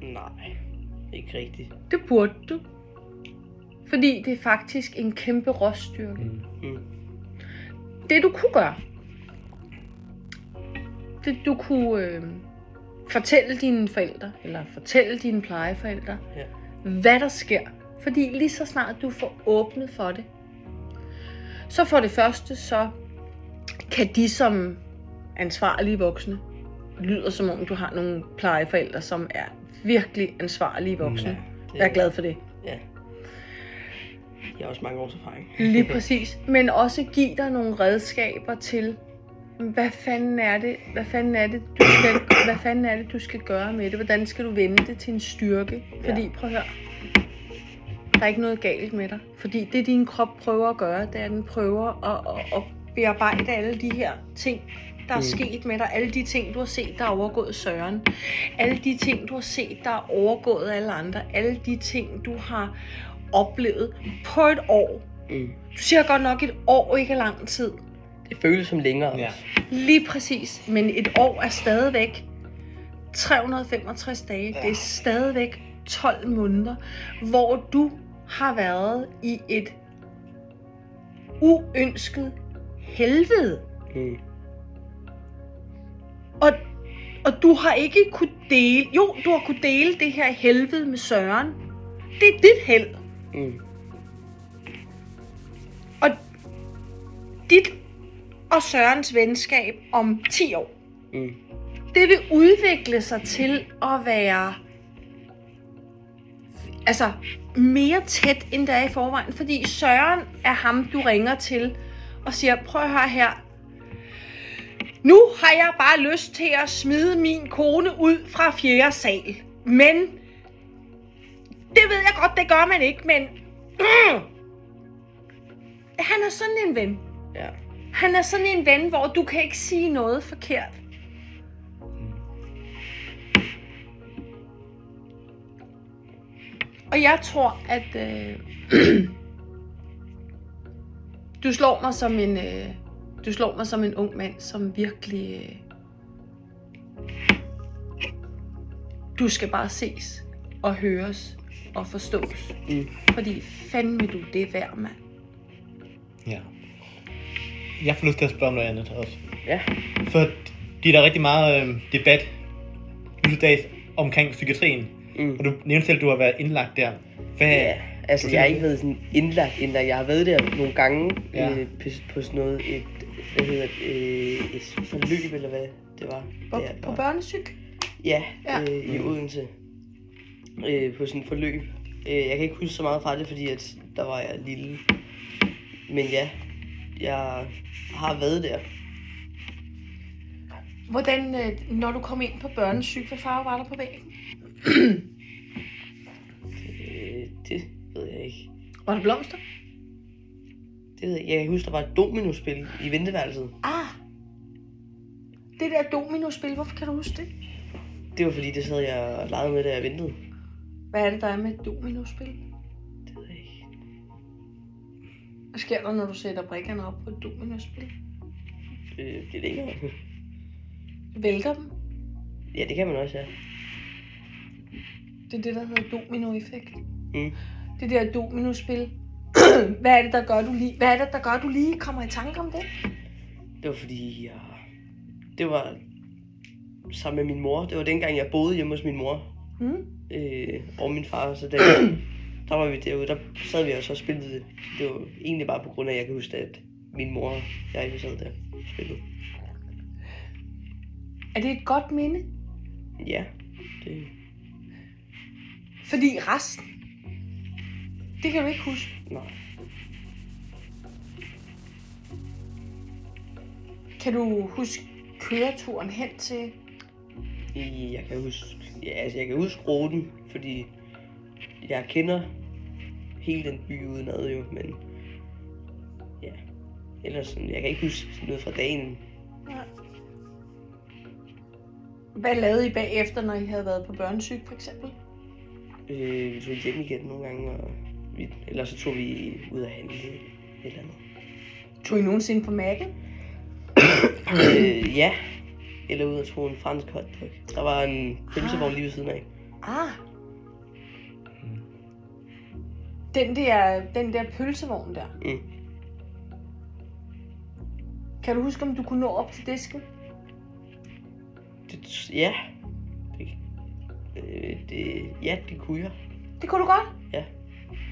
Nej, ikke rigtigt. Det burde du. Fordi det er faktisk en kæmpe råstyrke. Mm. Mm. Det du kunne gøre, det du kunne øh, fortælle dine forældre, eller fortælle dine plejeforældre, ja. Hvad der sker. Fordi lige så snart du får åbnet for det, så for det første, så kan de som ansvarlige voksne, lyder som om du har nogle plejeforældre, som er virkelig ansvarlige voksne. Ja, det, jeg er glad for det. Ja. Jeg har også mange års erfaring. Lige præcis. Men også give dig nogle redskaber til, Hvad fanden er det? Hvad fanden er det du skal? Hvad fanden er det du skal gøre med det? Hvordan skal du vende det til en styrke? Fordi ja. Prøv at høre, der er ikke noget galt med dig, fordi det din krop prøver at gøre, det er at den prøver at, at, at bearbejde alle de her ting, der er mm. sket med dig, alle de ting du har set, der er overgået Søren, alle de ting du har set, der er overgået alle andre, alle de ting du har oplevet på et år. Mm. Du siger godt nok et år ikke er lang tid. Det føles som længere. Ja. Lige præcis. Men et år er stadigvæk tre hundrede og femogtres dage. Ja. Det er stadigvæk tolv måneder, hvor du har været i et uønsket helvede. Mm. Og, og du har ikke kunne dele... Jo, du har kunne dele det her helvede med Søren. Det er dit held. Mm. Og dit... og Sørens venskab om ti år. Mm. Det vil udvikle sig til at være altså mere tæt, end der er i forvejen. Fordi Søren er ham, du ringer til og siger, prøv at høre her. Nu har jeg bare lyst til at smide min kone ud fra fjerde sal. Men det ved jeg godt, det gør man ikke. Men øh, han er sådan en ven. Ja. Han er sådan en ven, hvor du kan ikke sige noget forkert. Og jeg tror, at øh, du slår mig som en øh, du slår mig som en ung mand, som virkelig øh, du skal bare ses og høres og forstås, mm. fordi fandme du det er værd, mand. Ja. Jeg får lyst til at spørge om noget andet også. Ja. For det er der rigtig meget øh, debat udsdags omkring psykiatrien. Mm. Og du nævnte selv, at du har været indlagt der. Hvad, ja, altså jeg har ikke været sådan indlagt endda. Jeg har været der nogle gange ja. øh, på, på sådan noget, et, hvad hedder øh, et forløb eller hvad det var. På, der, på børnesyk? Ja, ja. Øh, mm. i Odense. Øh, på sådan et forløb. Øh, jeg kan ikke huske så meget fra det, fordi at der var jeg lille. Men ja. Jeg har været der. Hvordan, når du kom ind på børnesyk, hvad farve var der på væggen? det, det ved jeg ikke. Var der blomster? Det Det ved jeg. Jeg kan huske, der var et dominospil i venteværelset. Ah! Det der dominospil, hvorfor kan du huske det? Det var fordi, det sad jeg og legede med, da jeg ventede. Hvad er det, der er med et dominospil? Det ved jeg ikke. Hvad sker der, når du sætter brikkerne op på et dominospil? Øh, det ligger. Vælter dem? Ja, det kan man også, ja. Det er det, der hedder domino-effekt. Mm. Det der dominospil. Hvad er det, der gør, du lige... Hvad er det, der gør, du lige kommer i tanke om det? Det var fordi, jeg... Det var sammen med min mor. Det var dengang, jeg boede hjemme hos min mor. Mm. Øh, og min far. Så der, der var vi derude. Der sad vi også og spillede. Det var egentlig bare på grund af, at jeg kan huske, at min mor og jeg sad der og spillede. Er det et godt minde? Ja, det... Fordi resten, det kan du ikke huske. Nej. Kan du huske køreturen hen til? Jeg kan huske, ja, altså jeg kan huske ruten, fordi jeg kender hele den by udenad jo, men ja, ellers sådan, jeg kan ikke huske noget fra dagen. Nej. Hvad lavede I bagefter, når I havde været på børnesyg for eksempel? Øh, vi tog hjem igen nogle gange, og vi, eller så tog vi ud at handle et eller andet. Tog I nogensinde på Mac'en? øh, ja, eller ud at tog en fransk hotdog. Der var en pølsevogn ah. lige ved siden af. Ah. Mm. Den der, den der pølsevogn der? Mm. Kan du huske, om du kunne nå op til disken? Det, ja. Øh, det, ja, det kunne jeg. Det kunne du godt? Ja.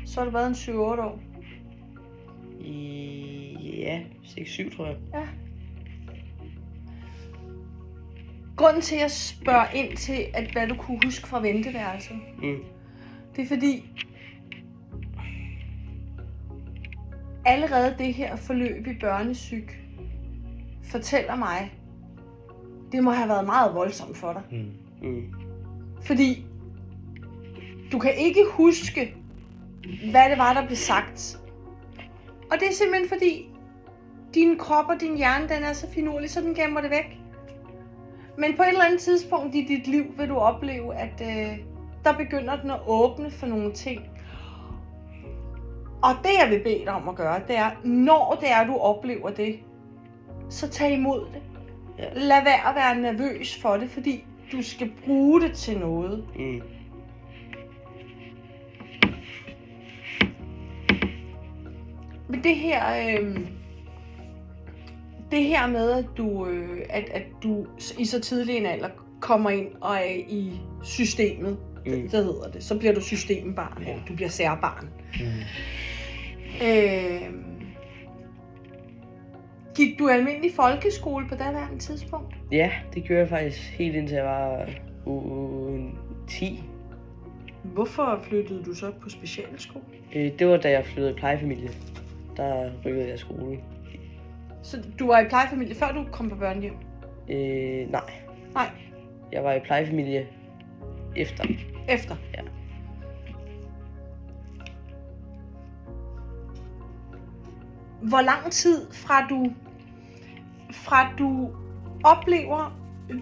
Så har du været en syv otte år? I, ja, seks syv tror jeg. Ja. Grunden til, at jeg spørger ind til, at hvad du kunne huske fra venteværelset, mm. det er fordi, allerede det her forløb i børnesyg fortæller mig, det må have været meget voldsomt for dig. Mm. Mm. Fordi du kan ikke huske, hvad det var, der blev sagt. Og det er simpelthen fordi, din krop og din hjerne, den er så finurlig, så den gemmer det væk. Men på et eller andet tidspunkt i dit liv, vil du opleve, at øh, der begynder den at åbne for nogle ting. Og det, jeg vil bede dig om at gøre, det er, når det er, du oplever det, så tag imod det. Lad være at være nervøs for det, fordi du skal bruge det til noget. Mm. Men det her, øh, det her med at du, øh, at at du i så tidlig en alder kommer ind og er i systemet, mm. det, det hedder det. Så bliver du systembarn, ja. Du bliver særbarn. Mm. Øh, Gik du almindelig folkeskole på daværende tidspunkt? Ja, det gjorde jeg faktisk helt indtil jeg var uh, ti. Hvorfor flyttede du så på specialskole? Øh, det var da jeg flyttede i plejefamilie. Der rykkede jeg skole. Så du var i plejefamilie før du kom på børnehjem? Øh, nej. Nej. Jeg var i plejefamilie efter. Efter? Ja. Hvor lang tid fra du, fra du oplever,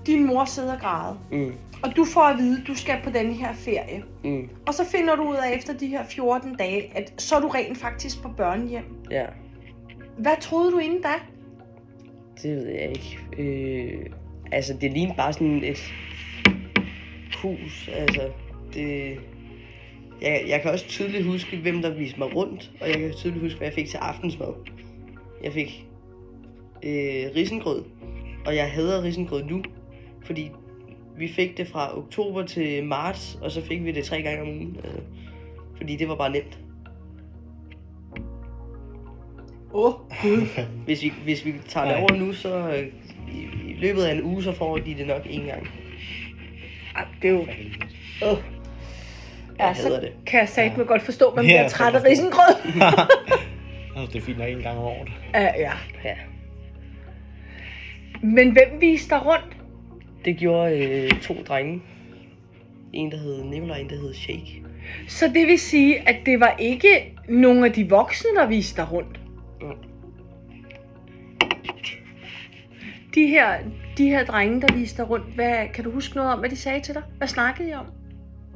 din mor sidder og græder, mm. og du får at vide, du skal på denne her ferie, mm. og så finder du ud af efter de her fjorten dage, at så er du rent faktisk på børnehjem. Ja. Hvad troede du inden da? Det ved jeg ikke. Øh, altså, det lignede bare sådan et hus, altså, det... Jeg, jeg kan også tydeligt huske, hvem der viste mig rundt, og jeg kan tydeligt huske, hvad jeg fik til aftensmad. Jeg fik øh, risengrød, og jeg hader risengrød nu, fordi vi fik det fra oktober til marts, og så fik vi det tre gange om ugen, øh, fordi det var bare nemt. Åh, gud. Hvis vi, hvis vi tager det over nu, så øh, i, i løbet af en uge, så får de det nok én gang. Ej, det er jo... Øh. Ja, så det. Kan jeg satme ja. godt forstå, at man ja, bliver træt af risengrød. Altså, det er fint nok en gang om året. Ja, ja, ja. Men hvem viste dig rundt? Det gjorde øh, to drenge. En, der hed Nimble, og en, der hed Shake. Så det vil sige, at det var ikke nogen af de voksne, der viste dig rundt? De her, de her drenge, der viste dig rundt, hvad, kan du huske noget om, hvad de sagde til dig? Hvad snakkede I om?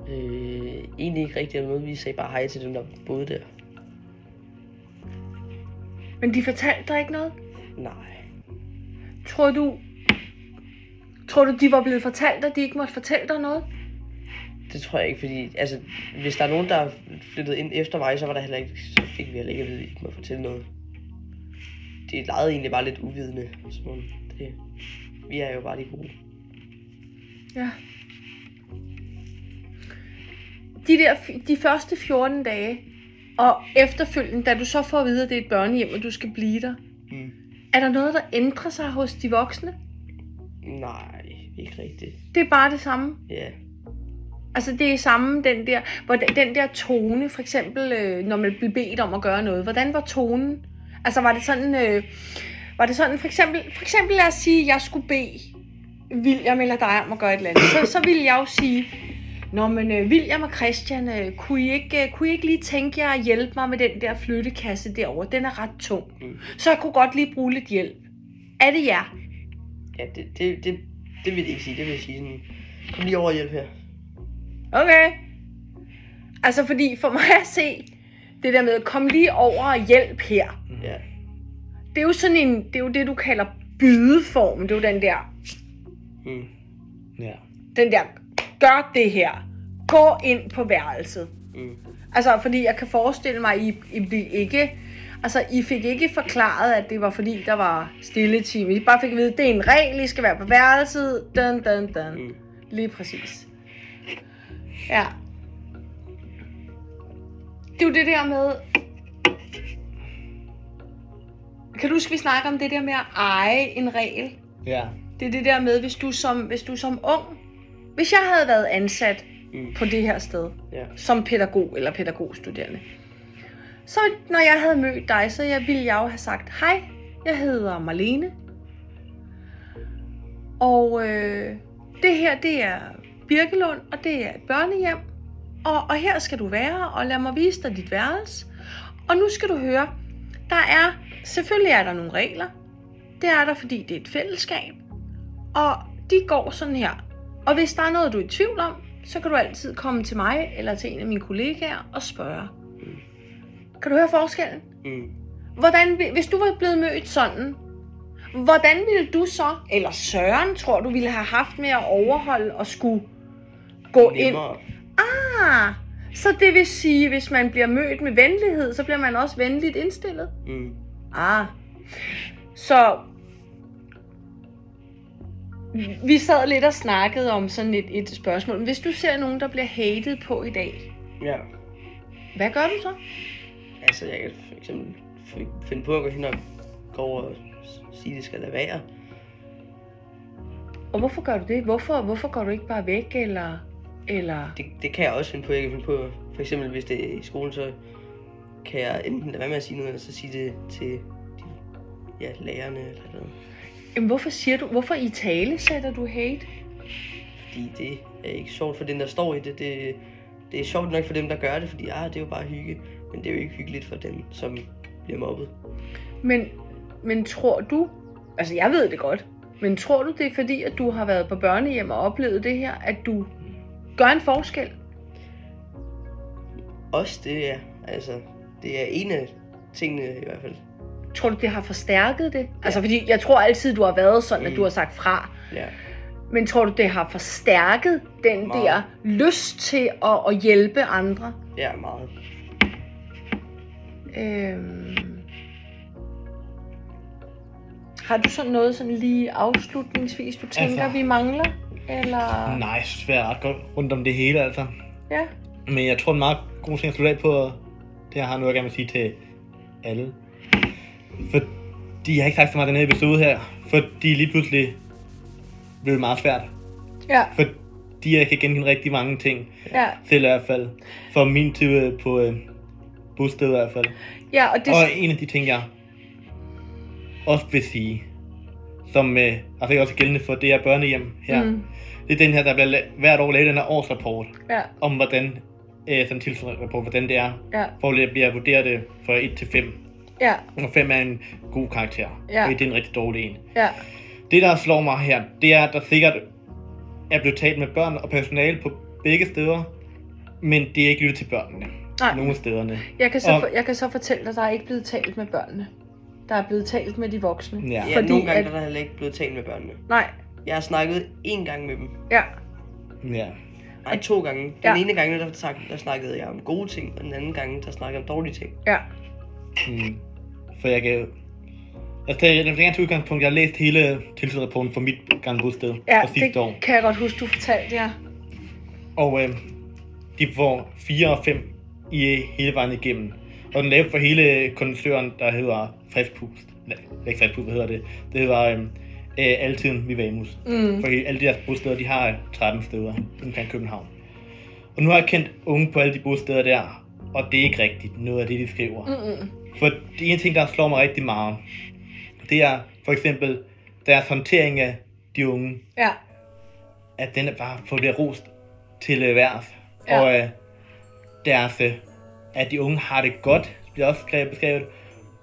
Øh, egentlig ikke rigtig om noget. Vi sagde bare hej til dem, der boede der. Men de fortalte dig ikke noget? Nej. Tror du, tror du, de var blevet fortalt, at de ikke måtte fortælle dig noget? Det tror jeg ikke, fordi altså, hvis der er nogen, der flyttede ind efter mig, så var der heller ikke, så fik vi heller ikke at vide, at de ikke måtte fortælle noget. Det legede egentlig bare lidt uvidende. Det, vi er jo bare de gode. Ja. De der, de første fjorten dage, og efterfølgende, da du så får at vide, at det er et børnehjem, og du skal blive der. Mm. Er der noget, der ændrer sig hos de voksne? Nej, ikke rigtigt. Det er bare det samme? Ja. Altså det er samme, den der, hvor den der tone, for eksempel, når man bliver bedt om at gøre noget. Hvordan var tonen? Altså var det sådan, øh, var det sådan for eksempel, for eksempel lad os sige, at jeg skulle bede William eller dig om at gøre et eller andet. Så, så ville jeg jo sige, nå men øh, William og Christian, øh, kunne, I ikke, øh, kunne I ikke lige tænke jer at hjælpe mig med den der flyttekasse derovre? Den er ret tung. Mm. Så jeg kunne godt lige bruge lidt hjælp. Er det jer? Ja, det, det, det, det vil jeg ikke sige. Det vil jeg sige sådan, kom lige over og hjælp her. Okay. Altså fordi for mig at se, det der med, kom lige over og hjælp her. Yeah. Det er jo sådan en, det er jo det, du kalder bydeform. Det er jo den der, mm. yeah. den der, gør det her. Gå ind på værelset. Mm. Altså, fordi jeg kan forestille mig, I, I ikke, altså, I fik ikke forklaret, at det var fordi, der var stilletime. I bare fik at vide, at det er en regel, I skal være på værelset. Dun, dun, dun. Mm. Lige præcis. Ja. Det er jo det der med, kan du huske, vi snakker om det der med at eje en regel? Ja. Det er det der med, hvis du som, hvis du som ung, hvis jeg havde været ansat mm. på det her sted, ja. Som pædagog eller pædagogstuderende, så når jeg havde mødt dig, så jeg, ville jeg jo have sagt, hej, jeg hedder Marlene, og øh, det her, det er Birkelund, og det er et børnehjem. Og, og her skal du være, og lad mig vise dig dit værelse. Og nu skal du høre, der er, selvfølgelig er der nogle regler. Det er der, fordi det er et fællesskab. Og de går sådan her. Og hvis der er noget, du er i tvivl om, så kan du altid komme til mig, eller til en af mine kollegaer, og spørge. Mm. Kan du høre forskellen? Mm. Hvordan, hvis du var blevet mødt sådan, hvordan ville du så, eller Søren, tror du, ville have haft med at overholde og skulle gå Nemmere. ind? Ah, så det vil sige, hvis man bliver mødt med venlighed, så bliver man også venligt indstillet. Mm. Ah, så vi sad lidt og snakkede om sådan et, et spørgsmål. Hvis du ser nogen, der bliver hatet på i dag, ja. Hvad gør du så? Altså, jeg kan for eksempel finde på at gå hen og gå over og sige, at det skal lade være. Og hvorfor gør du det? Hvorfor, hvorfor går du ikke bare væk, eller... Eller... Det, det kan jeg også finde på. Jeg kan finde på, for eksempel hvis det er i skolen, så kan jeg enten lade være med at sige noget, eller så sige det til de, ja, lærerne eller noget. Jamen hvorfor siger du, hvorfor i tale sætter du hate? Fordi det er ikke sjovt for den, der står i det. Det, det er sjovt nok for dem, der gør det, fordi ah, det er jo bare hygge. Men det er jo ikke hyggeligt for dem, som bliver mobbet. Men, men tror du, altså jeg ved det godt, men tror du det er fordi, at du har været på børnehjem og oplevet det her, at du... Gør en forskel? Også det, ja. Altså, det er en af tingene i hvert fald. Tror du, det har forstærket det? Ja. Altså, fordi jeg tror altid, du har været sådan, mm. at du har sagt fra. Ja. Men tror du, det har forstærket den meget. Der lyst til at, at hjælpe andre? Ja, meget. Øhm... Har du sådan noget sådan lige afslutningsvis, du tænker, altså... vi mangler? Eller... Nej, jeg synes, vi er ret godt rundt om det hele, altså. Ja. Men jeg tror, en meget god ting at slutte af på, det jeg har nu, jeg gerne vil sige til alle. Fordi jeg har ikke sagt så meget den her episode her, fordi lige pludselig blev det meget svært. Ja. Fordi jeg kan genkende rigtig mange ting. Ja. Selv i hvert fald. For min tid på øh, busstedet i hvert fald. Ja, og det... Og en af de ting, jeg også vil sige, som øh, altså også er gældende for det her børnehjem her. Mm. Det er den her, der bliver la- hvert år lavet den her årsrapport, ja. Om hvordan, øh, sådan en tilsynsrapport, hvordan det er, ja. Hvor det bliver vurderet øh, fra et til fem. Ja. Og fem er en god karakter. Ja. Det er en rigtig dårlig en. Ja. Det, der slår mig her, det er, at der sikkert er blevet talt med børn og personale på begge steder, men det er ikke lyttet til børnene. Nej. Nogle stederne. Jeg kan, så og... for, jeg kan så fortælle dig, at der er ikke blevet talt med børnene. Der er blevet talt med de voksne. Ja, fordi ja nogle gange at... der er heller ikke blevet talt med børnene. Nej. Jeg har snakket én gang med dem. Ja. Ja. Nej, to gange. Den ja. ene gang, der, der snakkede jeg om gode ting, og den anden gang, der snakkede om dårlige ting. Ja. Hmm. For jeg gav... Jeg tager den første udgangspunkt, jeg har læst hele tilsynsrapporten for mit gangbosted. Ja, for sidste det år. Kan jeg godt huske, du fortalte jer. Og øh, de får fire og fem i hele vejen igennem. Og den lavede for hele koncernen, der hedder Friskpust. Nej, ikke Friskpust, hvad hedder det? Det hedder øh, Altiden Vivamus. Mm. For alle de der bosteder, de har tretten steder omkring København. Og nu har jeg kendt unge på alle de bosteder der, og det er ikke rigtigt noget af det, de skriver. Mm-mm. For det ene ting, der slår mig rigtig meget, det er for eksempel deres håndtering af de unge. Ja. At den er bare for at blive rost til værs. Ja. Og øh, deres, at de unge har det godt, bliver også beskrevet.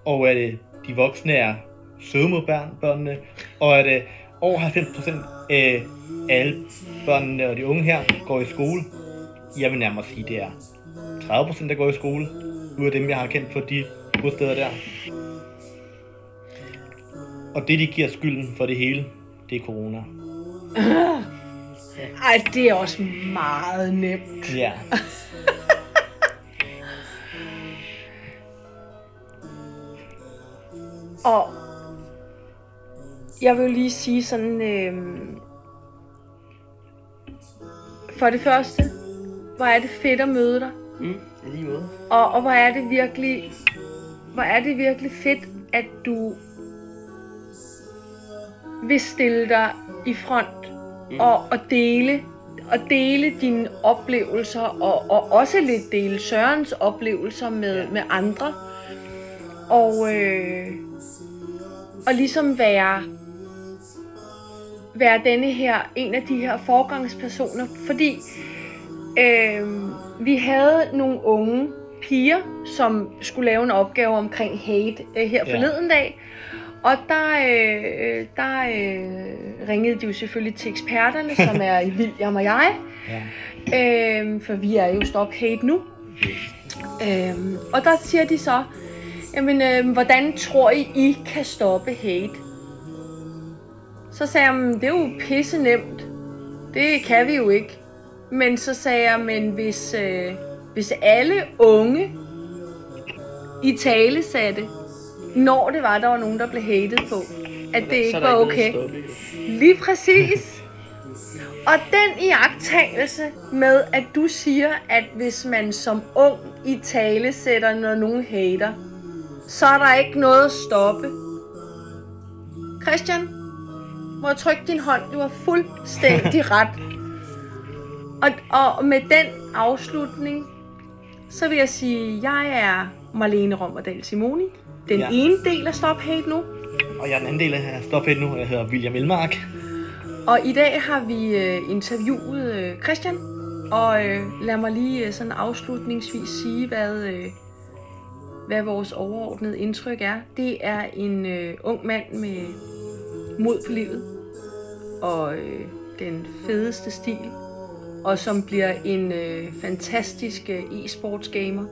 Og at øh, de voksne er søde mod børnene. Og at øh, over halvfems procent af alle børnene og de unge her går i skole. Jeg vil nærmere sige, det er tredive procent, der går i skole. Ud af dem, jeg har kendt på de bosteder der. Og det, de giver skylden for det hele, det er corona. Ej, det er også meget nemt. Ja. Og jeg vil jo lige sige sådan, øh, for det første, hvor er det fedt at møde dig. Mm, lige måde. Og, og hvor er det virkelig, hvor er det virkelig fedt, at du vil stille dig i front mm. og, og dele og dele dine oplevelser og, og også lidt dele Sørens oplevelser med, ja. med andre og øh, og ligesom være være denne her en af de her forgangspersoner, fordi øh, vi havde nogle unge piger, som skulle lave en opgave omkring hate øh, her ja. forleden dag. Og der, øh, der øh, ringede de jo selvfølgelig til eksperterne, som er William og jeg. Ja. Øh, for vi er jo Stop Hate Nu. Øh, og der siger de så, jamen, øh, hvordan tror I, I kan stoppe hate? Så sagde jeg, det er jo pisse nemt. Det kan vi jo ikke. Men så sagde jeg, men hvis, øh, hvis alle unge i tale satte, når det var, der var nogen, der blev hatet på, at det ikke var okay. Lige præcis. Og den iagttagelse med, at du siger, at hvis man som ung i tale sætter, når nogen hater, så er der ikke noget at stoppe. Christian, må jeg trykke din hånd? Du har fuldstændig ret. Og, og med den afslutning, så vil jeg sige, at jeg er Marlene Rommerdahl Simoni. Den ja. ene del af Stop Hate Nu. Og jeg er den anden del af Stop Hate Nu. Jeg hedder William Ellemark. Og i dag har vi øh, interviewet øh, Christian. Og øh, lad mig lige øh, sådan afslutningsvis sige, hvad, øh, hvad vores overordnede indtryk er. Det er en øh, ung mand med mod på livet. Og øh, den fedeste stil. Og som bliver en øh, fantastisk øh, e-sportsgamer.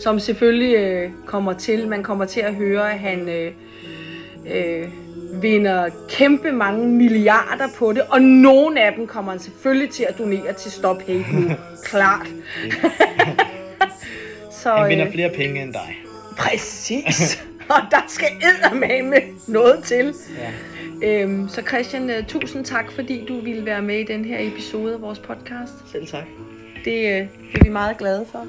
Som selvfølgelig øh, kommer til, man kommer til at høre, at han øh, øh, vinder kæmpe mange milliarder på det. Og nogle af dem kommer han selvfølgelig til at donere til Stop Hate Nu. Klart. Så, han vinder øh, flere penge end dig. Præcis. Og der skal eddermame noget til. Ja. Øhm, så Christian, øh, tusind tak, fordi du ville være med i den her episode af vores podcast. Selv tak. Det øh, er vi meget glade for.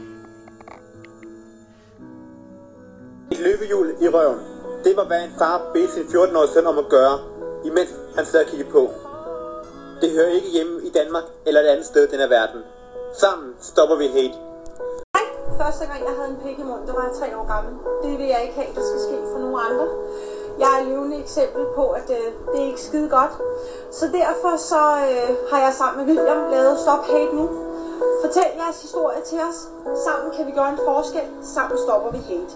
Et løbehjul i røven. Det var hvad en far bedte sin fjorten-årige søn om at gøre, imens han sad og kiggede på. Det hører ikke hjemme i Danmark eller et andet sted i denne verden. Sammen stopper vi hate. Nej, første gang jeg havde en pik i munden, der var jeg tre år gammel. Det vil jeg ikke have, der skal ske for nogen andre. Jeg er et levende eksempel på, at øh, det er ikke skide godt. Så derfor så øh, har jeg sammen med William lavet Stop Hate Nu. Fortæl jeres historie til os. Sammen kan vi gøre en forskel. Sammen stopper vi hate.